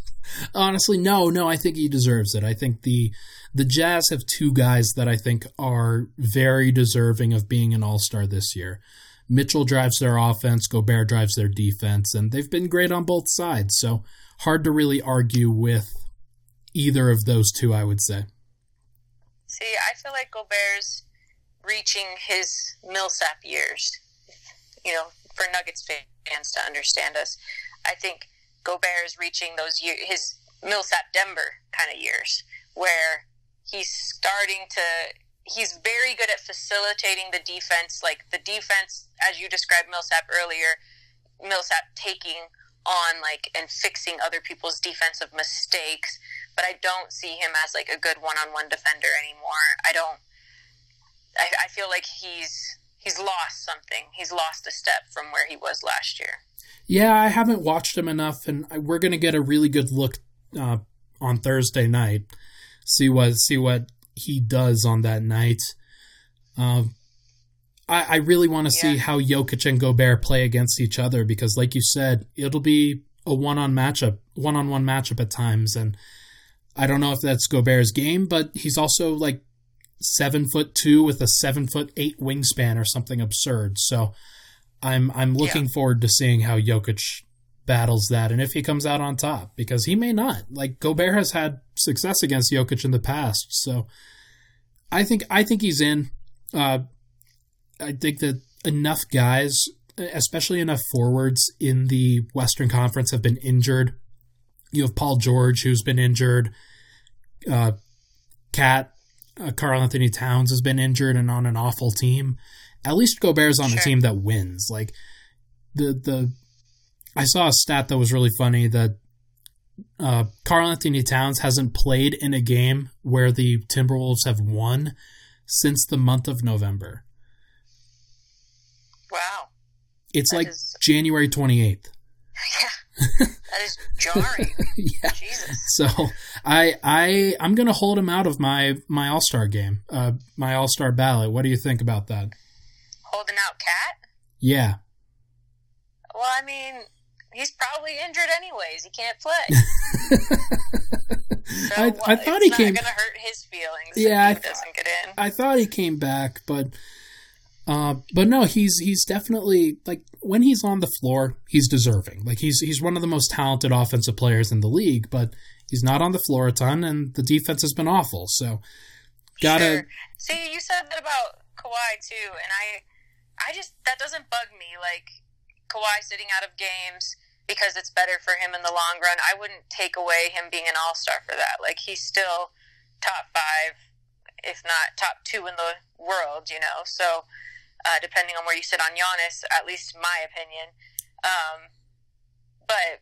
Honestly, no, no. I think he deserves it. I think the the Jazz have two guys that I think are very deserving of being an all-star this year. Mitchell drives their offense, Gobert drives their defense, and they've been great on both sides. So hard to really argue with either of those two, I would say. See, I feel like Gobert's reaching his Millsap years. You know, for Nuggets fans to understand us, I think Gobert is reaching those year, his Millsap Denver kind of years, where he's starting to. He's very good at facilitating the defense. Like the defense, as you described Millsap earlier, Millsap taking on like and fixing other people's defensive mistakes. But I don't see him as like a good one-on-one defender anymore. I don't. I, I feel like he's he's lost something. He's lost a step from where he was last year. Yeah, I haven't watched him enough, and we're gonna get a really good look uh, on Thursday night. See what see what he does on that night. Uh, I I really want to yeah. see how Jokic and Gobert play against each other, because, like you said, it'll be a one-on matchup, one-on-one matchup at times, and I don't know if that's Gobert's game, but he's also like seven foot two with a seven foot eight wingspan or something absurd. So I'm I'm looking yeah. forward to seeing how Jokic battles that and if he comes out on top, because he may not. Like Gobert has had success against Jokic in the past, so I think I think he's in. Uh, I think that enough guys, especially enough forwards in the Western Conference, have been injured. You have Paul George, who's been injured. Uh, Cat, uh, Karl-Anthony Towns has been injured and on an awful team. At least Gobert's on sure. a team that wins. Like the the, I saw a stat that was really funny that uh, Karl-Anthony Towns hasn't played in a game where the Timberwolves have won since the month of November. Wow! It's that like is... January twenty-eighth. Yeah. That is jarring. yeah. Jesus. So I I I'm gonna hold him out of my, my All Star game, uh, my All Star ballot. What do you think about that? Holding out Cat? Yeah. Well, I mean, he's probably injured anyways. He can't play. so I, well, I thought it's he not came. Gonna hurt his feelings. Yeah, if he I, doesn't get in. I thought he came back, but. Uh, but no, he's he's definitely, like, when he's on the floor, he's deserving. Like, he's he's one of the most talented offensive players in the league, but he's not on the floor a ton, and the defense has been awful. So, gotta... Sure. See, you said that about Kawhi, too, and I, I just, that doesn't bug me. Like, Kawhi sitting out of games because it's better for him in the long run. I wouldn't take away him being an all-star for that. Like, he's still top five, if not top two in the world, you know, so... Uh, depending on where you sit on Giannis, at least my opinion. Um, but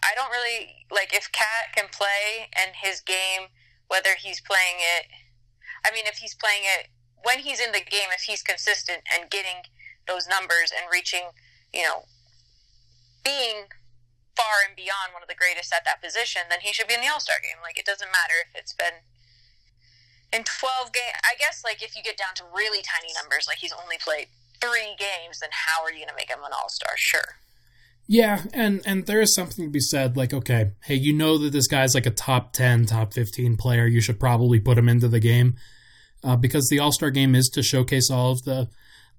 I don't really, like, if Cat can play and his game, whether he's playing it, I mean, if he's playing it, when he's in the game, if he's consistent and getting those numbers and reaching, you know, being far and beyond one of the greatest at that position, then he should be in the All-Star game. Like, it doesn't matter if it's been... In twelve games, I guess, like, if you get down to really tiny numbers, like, he's only played three games, then how are you going to make him an all-star? Sure. Yeah, and, and there is something to be said, like, okay, hey, you know that this guy's, like, a top ten, top fifteen player. You should probably put him into the game uh, because the all-star game is to showcase all of the,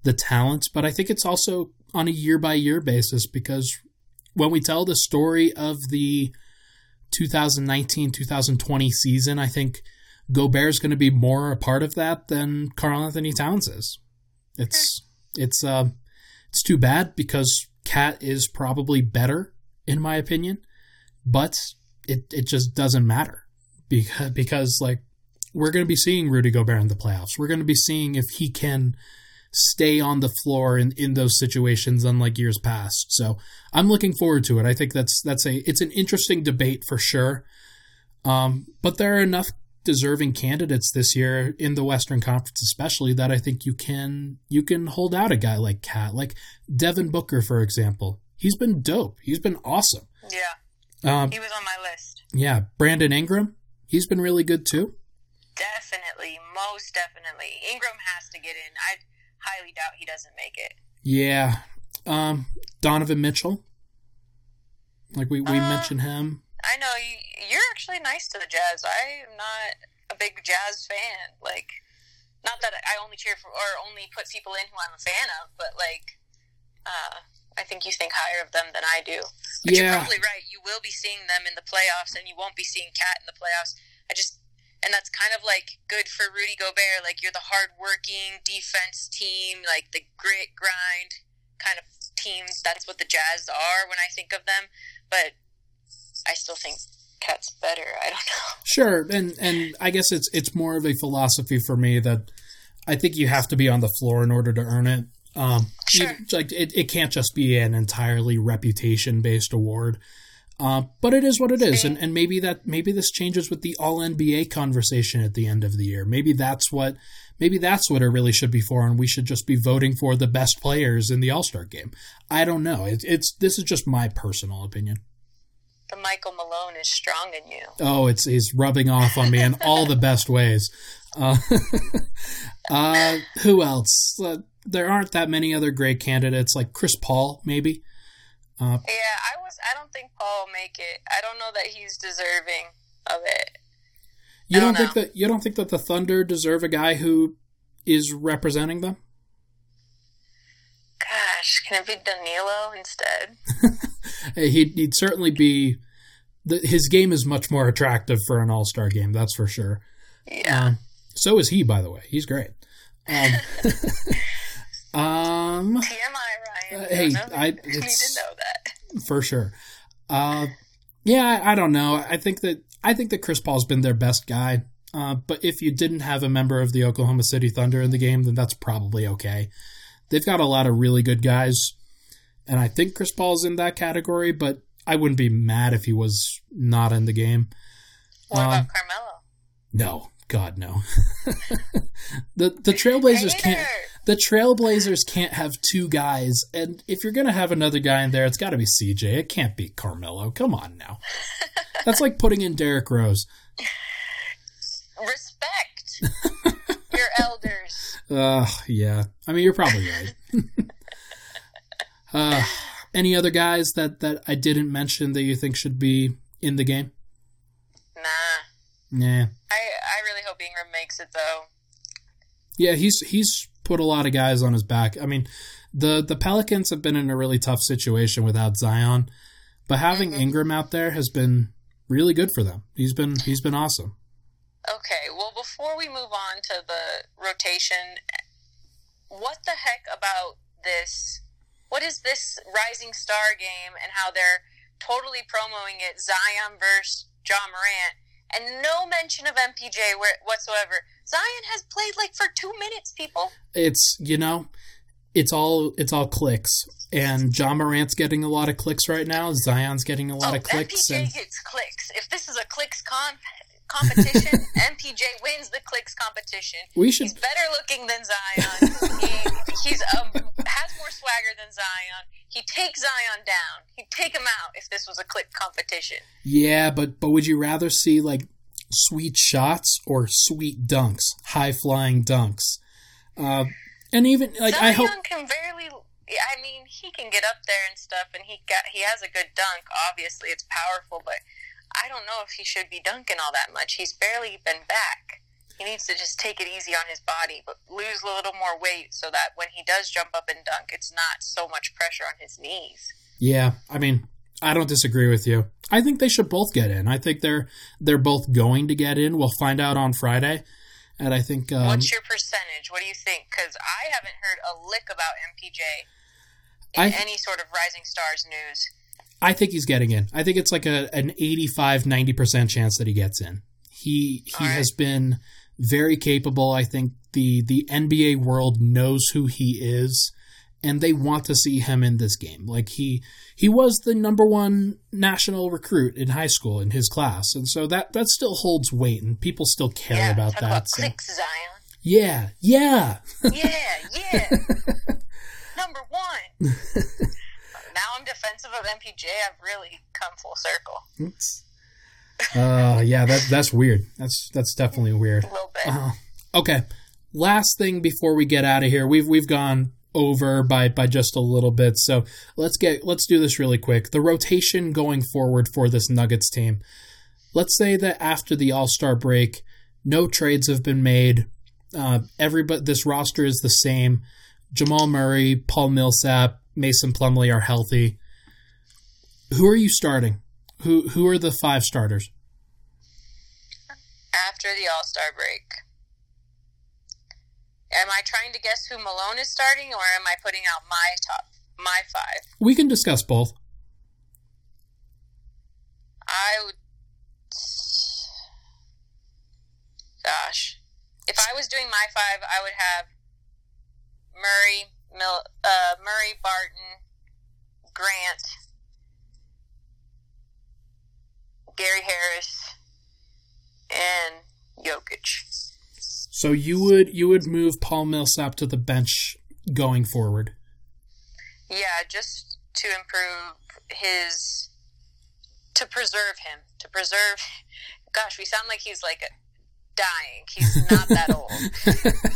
the talent. But I think it's also on a year-by-year basis, because when we tell the story of the twenty nineteen twenty twenty season, I think – Gobert's going to be more a part of that than Karl-Anthony Towns is. It's it's uh, it's too bad, because Cat is probably better, in my opinion, but it, it just doesn't matter because, because like we're going to be seeing Rudy Gobert in the playoffs. We're going to be seeing if he can stay on the floor in, in those situations, unlike years past. So I'm looking forward to it. I think that's that's a it's an interesting debate for sure, um, but there are enough deserving candidates this year in the Western Conference, especially, that I think you can you can hold out a guy like Cat, like Devin Booker, for example. He's been dope. He's been awesome. Yeah, um, he was on my list. Yeah, Brandon Ingram, he's been really good too. Definitely, most definitely, Ingram has to get in. I highly doubt he doesn't make it. Yeah, um, Donovan Mitchell, like we we um, mentioned him. I know, you're actually nice to the Jazz. I am not a big Jazz fan. Like, not that I only cheer for or only put people in who I'm a fan of, but, like, uh, I think you think higher of them than I do. But yeah. You're probably right. You will be seeing them in the playoffs, and you won't be seeing Cat in the playoffs. I just, and that's kind of, like, good for Rudy Gobert. Like, you're the hardworking defense team, like, the grit, grind kind of teams, that's what the Jazz are when I think of them, but I still think Cat's better. I don't know. Sure, and and I guess it's it's more of a philosophy for me that I think you have to be on the floor in order to earn it. Um, sure. You, like it, it can't just be an entirely reputation-based award. Uh, but it is what it is, and, and maybe that maybe this changes with the All N B A conversation at the end of the year. Maybe that's what maybe that's what it really should be for, and we should just be voting for the best players in the All-Star game. I don't know. It, it's this is just my personal opinion. The Michael Malone is strong in you. Oh, it's he's rubbing off on me in all the best ways. Uh, uh, who else? Uh, there aren't that many other great candidates, like Chris Paul, maybe. Uh, yeah, I was. I don't think Paul will make it. I don't know that he's deserving of it. You don't, don't think that you don't think that the Thunder deserve a guy who is representing them? Gosh, can it be Danilo instead? he'd, he'd certainly be. The, his game is much more attractive for an All-Star game. That's for sure. Yeah. Um, so is he, by the way. He's great. Um, um, T M I, Ryan. Uh, hey, I, I it's, you need to know that for sure. Uh, yeah, I, I don't know. I think that I think that Chris Paul's been their best guy. Uh, but if you didn't have a member of the Oklahoma City Thunder in the game, then that's probably okay. They've got a lot of really good guys, and I think Chris Paul's in that category. But I wouldn't be mad if he was not in the game. What um, about Carmelo? No. God, no. the the Trailblazers can't the Trailblazers can't have two guys, and if you're gonna have another guy in there, it's gotta be C J. It can't be Carmelo. Come on now. That's like putting in Derrick Rose. Respect your elders. Uh yeah. I mean, you're probably right. uh any other guys that, that I didn't mention that you think should be in the game? Nah. Yeah. I, I really hope Ingram makes it, though. Yeah, he's he's put a lot of guys on his back. I mean, the, the Pelicans have been in a really tough situation without Zion, but having mm-hmm. Ingram out there has been really good for them. He's been he's been awesome. Okay, well, before we move on to the rotation, what the heck about this? What is this Rising Star game and how they're totally promoting it, Zion versus Ja Morant? And no mention of M P J whatsoever. Zion has played like for two minutes, people. It's, you know, it's all it's all clicks. And Ja Morant's getting a lot of clicks right now. Zion's getting a lot oh, of clicks. M P J and... gets clicks. If this is a clicks con- competition, M P J wins the clicks competition. We should... He's better looking than Zion. he he's um, has more swagger than Zion. He'd take Zion down. He'd take him out if this was a click competition. Yeah, but but would you rather see, like, sweet shots or sweet dunks, high-flying dunks? Uh, and even, like, Zion I hope... Zion can barely... I mean, he can get up there and stuff, and he got he has a good dunk. Obviously, it's powerful, but I don't know if he should be dunking all that much. He's barely been back. He needs to just take it easy on his body, but lose a little more weight so that when he does jump up and dunk, it's not so much pressure on his knees. Yeah, I mean, I don't disagree with you. I think they should both get in. I think they're they're both going to get in. We'll find out on Friday. And I think um, what's your percentage? What do you think? Because I haven't heard a lick about M P J in I, any sort of Rising Stars news. I think he's getting in. I think it's like a an eighty-five, ninety percent chance that he gets in. He he right. has been very capable. I think the, the N B A world knows who he is, and they want to see him in this game. Like he he was the number one national recruit in high school in his class, and so that, that still holds weight, and people still care yeah, about talk that. About so. Clicks, Zion. Yeah, yeah, yeah, yeah. Number one. Now I'm defensive of M P J. I've really come full circle. Oops. uh yeah that that's weird that's that's definitely weird a little bit. Uh, okay, last thing before we get out of here, we've we've gone over by by just a little bit, so let's get let's do this really quick. The rotation going forward for this Nuggets team, let's say that after the All-Star break no trades have been made, uh everybody this roster is the same. Jamal Murray, Paul Millsap, Mason Plumlee are healthy. Who are you starting? Who who are the five starters? After the All-Star break. Am I trying to guess who Malone is starting, or am I putting out my top my five. We can discuss both. I would... Gosh. If I was doing my five, I would have Murray, Mil- uh, Murray, Barton, Grant, Gary Harris, and Jokic. So you would you would move Paul Millsap to the bench going forward? Yeah, just to improve his... To preserve him. To preserve... Gosh, we sound like he's like... A, dying. He's not that old.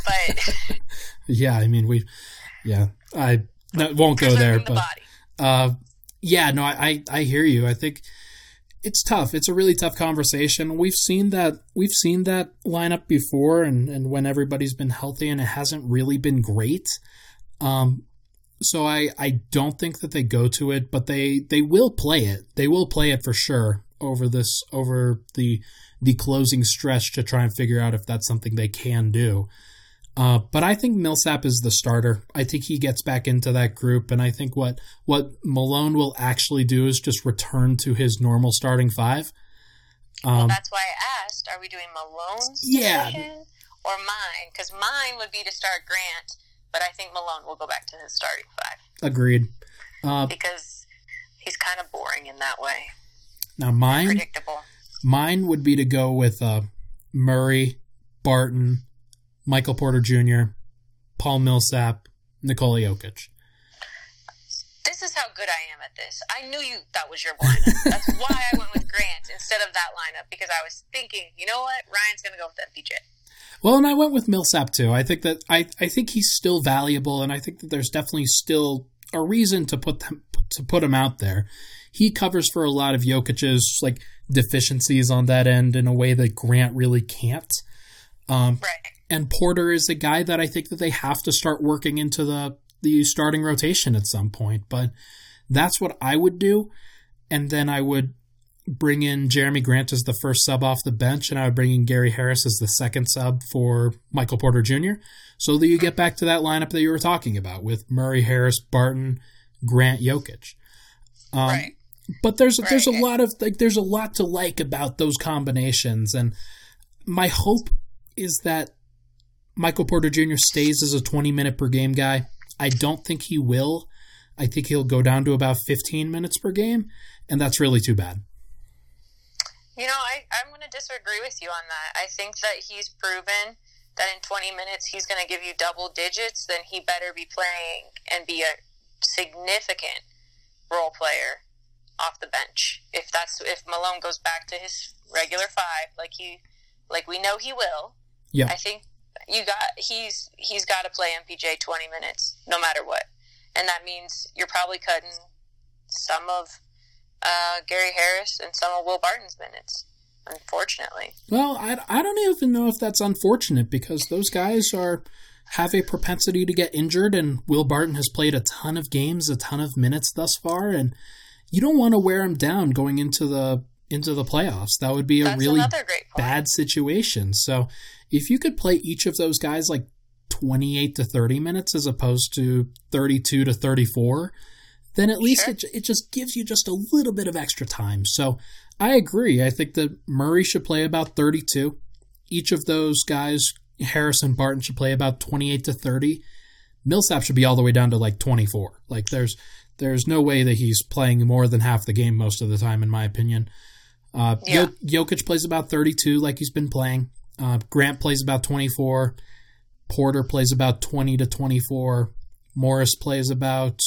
But yeah, I mean, we, yeah, I no, won't go there, but, the uh, yeah, no, I, I, I hear you. I think it's tough. It's a really tough conversation. We've seen that, we've seen that lineup before and, and when everybody's been healthy and it hasn't really been great. Um, so I, I don't think that they go to it, but they, they will play it. They will play it for sure over this, over the, the closing stretch to try and figure out if that's something they can do. Uh, but I think Millsap is the starter. I think he gets back into that group, and I think what what Malone will actually do is just return to his normal starting five. Um, well, that's why I asked, are we doing Malone's yeah. position or mine? Because mine would be to start Grant, but I think Malone will go back to his starting five. Agreed. Uh, because he's kind of boring in that way. Now mine... Predictable. Mine would be to go with uh, Murray, Barton, Michael Porter Junior, Paul Millsap, Nikola Jokic. This is how good I am at this. I knew you that was your lineup. That's why I went with Grant instead of that lineup, because I was thinking, you know what? Ryan's going to go with M P J. Well, and I went with Millsap, too. I think that I, I think he's still valuable, and I think that there's definitely still a reason to put them, to put him out there. He covers for a lot of Jokic's like deficiencies on that end in a way that Grant really can't. Um, right. And Porter is a guy that I think that they have to start working into the, the starting rotation at some point. But that's what I would do. And then I would bring in Jeremy Grant as the first sub off the bench, and I would bring in Gary Harris as the second sub for Michael Porter Junior so that you get back to that lineup that you were talking about with Murray, Harris, Barton, Grant, Jokic. Um, right. But there's right. there's a lot of like there's a lot to like about those combinations, and my hope is that Michael Porter Junior stays as a twenty minute per game guy. I don't think he will. I think he'll go down to about fifteen minutes per game, and that's really too bad. You know, I, I'm going to disagree with you on that. I think that he's proven that in twenty minutes he's going to give you double digits. Then he better be playing and be a significant role player off the bench. If that's if Malone goes back to his regular five, like he, like we know he will. Yeah, I think you got he's he's got to play M P J twenty minutes no matter what, and that means you're probably cutting some of uh, Gary Harris and some of Will Barton's minutes. Unfortunately. Well, I I don't even know if that's unfortunate because those guys are. Have a propensity to get injured, and Will Barton has played a ton of games, a ton of minutes thus far, and you don't want to wear him down going into the into the playoffs. That would be a That's really bad situation. So if you could play each of those guys like twenty-eight to thirty minutes as opposed to thirty-two to thirty-four, then at least sure. it, it just gives you just a little bit of extra time. So I agree. I think that Murray should play about thirty-two. Each of those guys Harris and Barton should play about twenty-eight to thirty. Millsap should be all the way down to like twenty-four. Like there's there's no way that he's playing more than half the game most of the time, in my opinion. Uh, yeah. Jokic plays about thirty-two like he's been playing. Uh, Grant plays about twenty-four. Porter plays about twenty to twenty-four. Morris plays about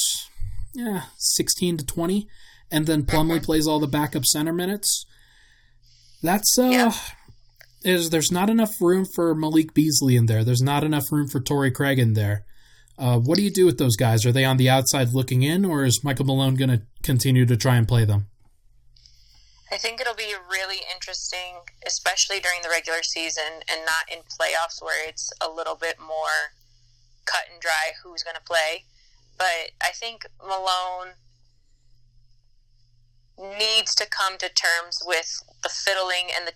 yeah, sixteen to twenty. And then Plumlee mm-hmm. plays all the backup center minutes. That's... uh. Yeah. Is there's not enough room for Malik Beasley in there. There's not enough room for Torrey Craig in there. Uh, what do you do with those guys? Are they on the outside looking in, or is Michael Malone going to continue to try and play them? I think it'll be really interesting, especially during the regular season and not in playoffs where it's a little bit more cut and dry who's going to play. But I think Malone needs to come to terms with the fiddling and the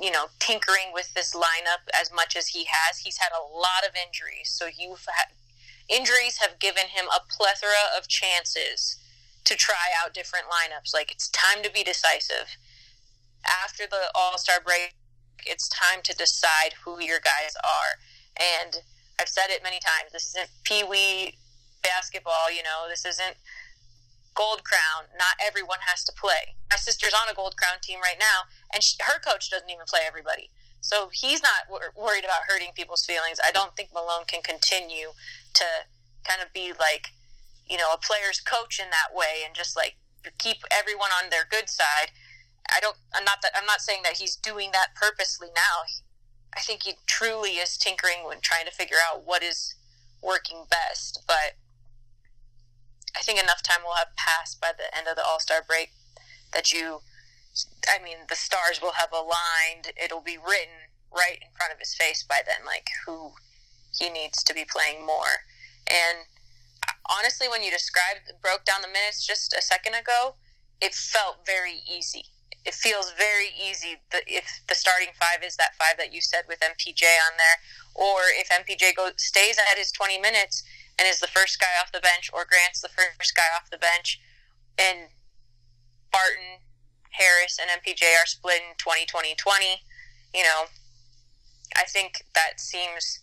you know, tinkering with this lineup as much as he has. He's had a lot of injuries, so you've ha- injuries have given him a plethora of chances to try out different lineups. Like, it's time to be decisive. After the All-Star break, it's time to decide who your guys are. And I've said it many times, this isn't peewee basketball, you know, this isn't Gold Crown. Not everyone has to play. My sister's on a Gold Crown team right now, and she, her coach doesn't even play everybody. So he's not wor- worried about hurting people's feelings. I don't think Malone can continue to kind of be like, you know, a player's coach in that way and just like keep everyone on their good side. I don't, I'm not that, I'm not saying that he's doing that purposely now. He, I think he truly is tinkering when trying to figure out what is working best. But I think enough time will have passed by the end of the All-Star break that you, I mean, the stars will have aligned. It'll be written right in front of his face by then, like who he needs to be playing more. And honestly, when you described, broke down the minutes just a second ago, it felt very easy. It feels very easy if the starting five is that five that you said with M P J on there, or if M P J goes, stays at his twenty minutes and is the first guy off the bench, or Grant's the first guy off the bench, and Barton, Harris, and M P J are split in twenty, twenty, twenty. You know, I think that seems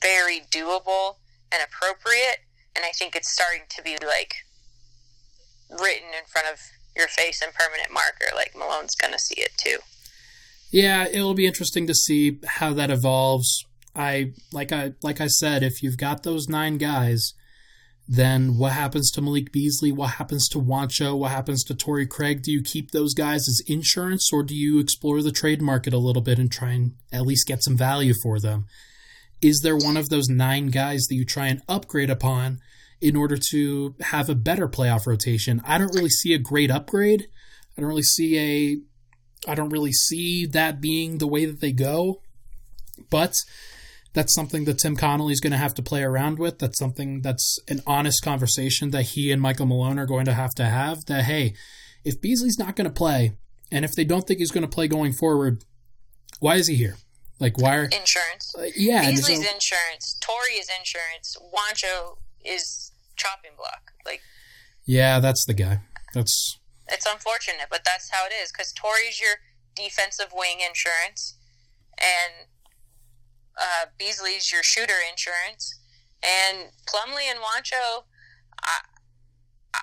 very doable and appropriate, and I think it's starting to be, like, written in front of your face and permanent marker. Like, Malone's going to see it too. Yeah, it'll be interesting to see how that evolves. I like I like I said, if you've got those nine guys, then what happens to Malik Beasley? What happens to Juancho? What happens to Torrey Craig? Do you keep those guys as insurance, or do you explore the trade market a little bit and try and at least get some value for them? Is there one of those nine guys that you try and upgrade upon in order to have a better playoff rotation? I don't really see a great upgrade. I don't really see a, I don't really see that being the way that they go, but that's something that Tim Connelly's going to have to play around with. That's something that's an honest conversation that he and Michael Malone are going to have to have, that, hey, if Beasley's not going to play, and if they don't think he's going to play going forward, why is he here? Like, why are... Insurance. Uh, yeah. Beasley's so, insurance. Torrey is insurance. Juancho is chopping block. Like, yeah, that's the guy. That's... It's unfortunate, but that's how it is, because Torrey's your defensive wing insurance, and Uh, Beasley's your shooter insurance, and Plumlee and Juancho I,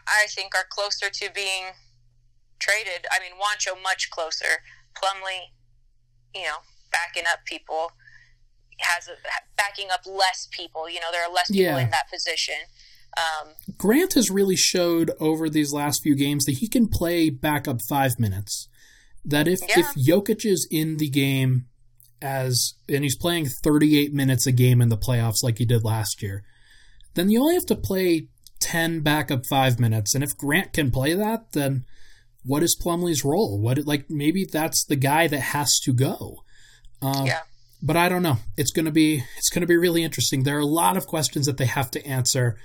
I think are closer to being traded. I mean, Juancho much closer. Plumlee, you know, backing up people, has a, backing up less people. You know, there are less people yeah. in that position. Um, Grant has really showed over these last few games that he can play backup five minutes. That if, yeah. if Jokic is in the game, as and he's playing thirty-eight minutes a game in the playoffs like he did last year, then you only have to play ten backup five minutes. And if Grant can play that, then what is Plumlee's role? What like maybe that's the guy that has to go. Um, yeah. But I don't know. It's gonna be it's gonna be really interesting. There are a lot of questions that they have to answer,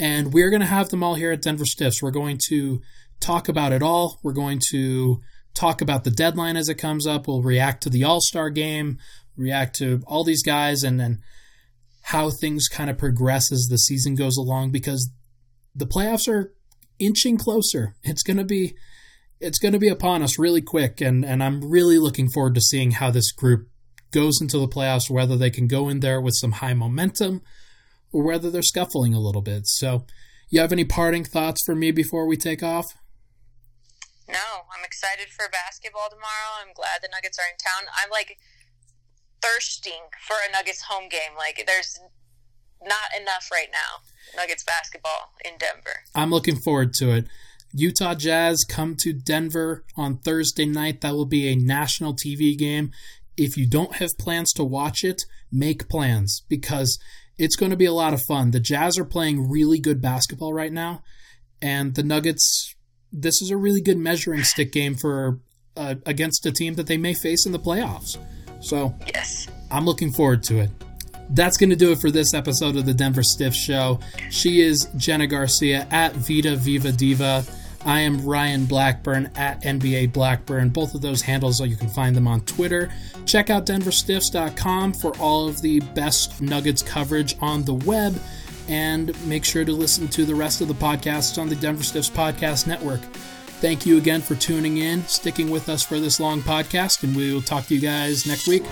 and we're gonna have them all here at Denver Stiffs. We're going to talk about it all. We're going to talk about the deadline as it comes up. We'll react to the All-Star game, react to all these guys, and then how things kind of progress as the season goes along, because the playoffs are inching closer. It's going to be it's going to be upon us really quick, and, and I'm really looking forward to seeing how this group goes into the playoffs, whether they can go in there with some high momentum or whether they're scuffling a little bit. So you have any parting thoughts for me before we take off? No, I'm excited for basketball tomorrow. I'm glad the Nuggets are in town. I'm, like, thirsting for a Nuggets home game. Like, there's not enough right now, Nuggets basketball in Denver. I'm looking forward to it. Utah Jazz come to Denver on Thursday night. That will be a national T V game. If you don't have plans to watch it, make plans, because it's going to be a lot of fun. The Jazz are playing really good basketball right now, and the Nuggets... This is a really good measuring stick game for uh, against a team that they may face in the playoffs. So yes, I'm looking forward to it. That's going to do it for this episode of the Denver Stiff Show. She is Jenna Garcia at Vita Viva Diva. I am Ryan Blackburn at N B A Blackburn. Both of those handles, you can find them on Twitter. Check out denver stiffs dot com for all of the best Nuggets coverage on the web. and make sure to listen to the rest of the podcasts on the Denver Stiffs Podcast Network. Thank you again for tuning in, sticking with us for this long podcast, and we will talk to you guys next week.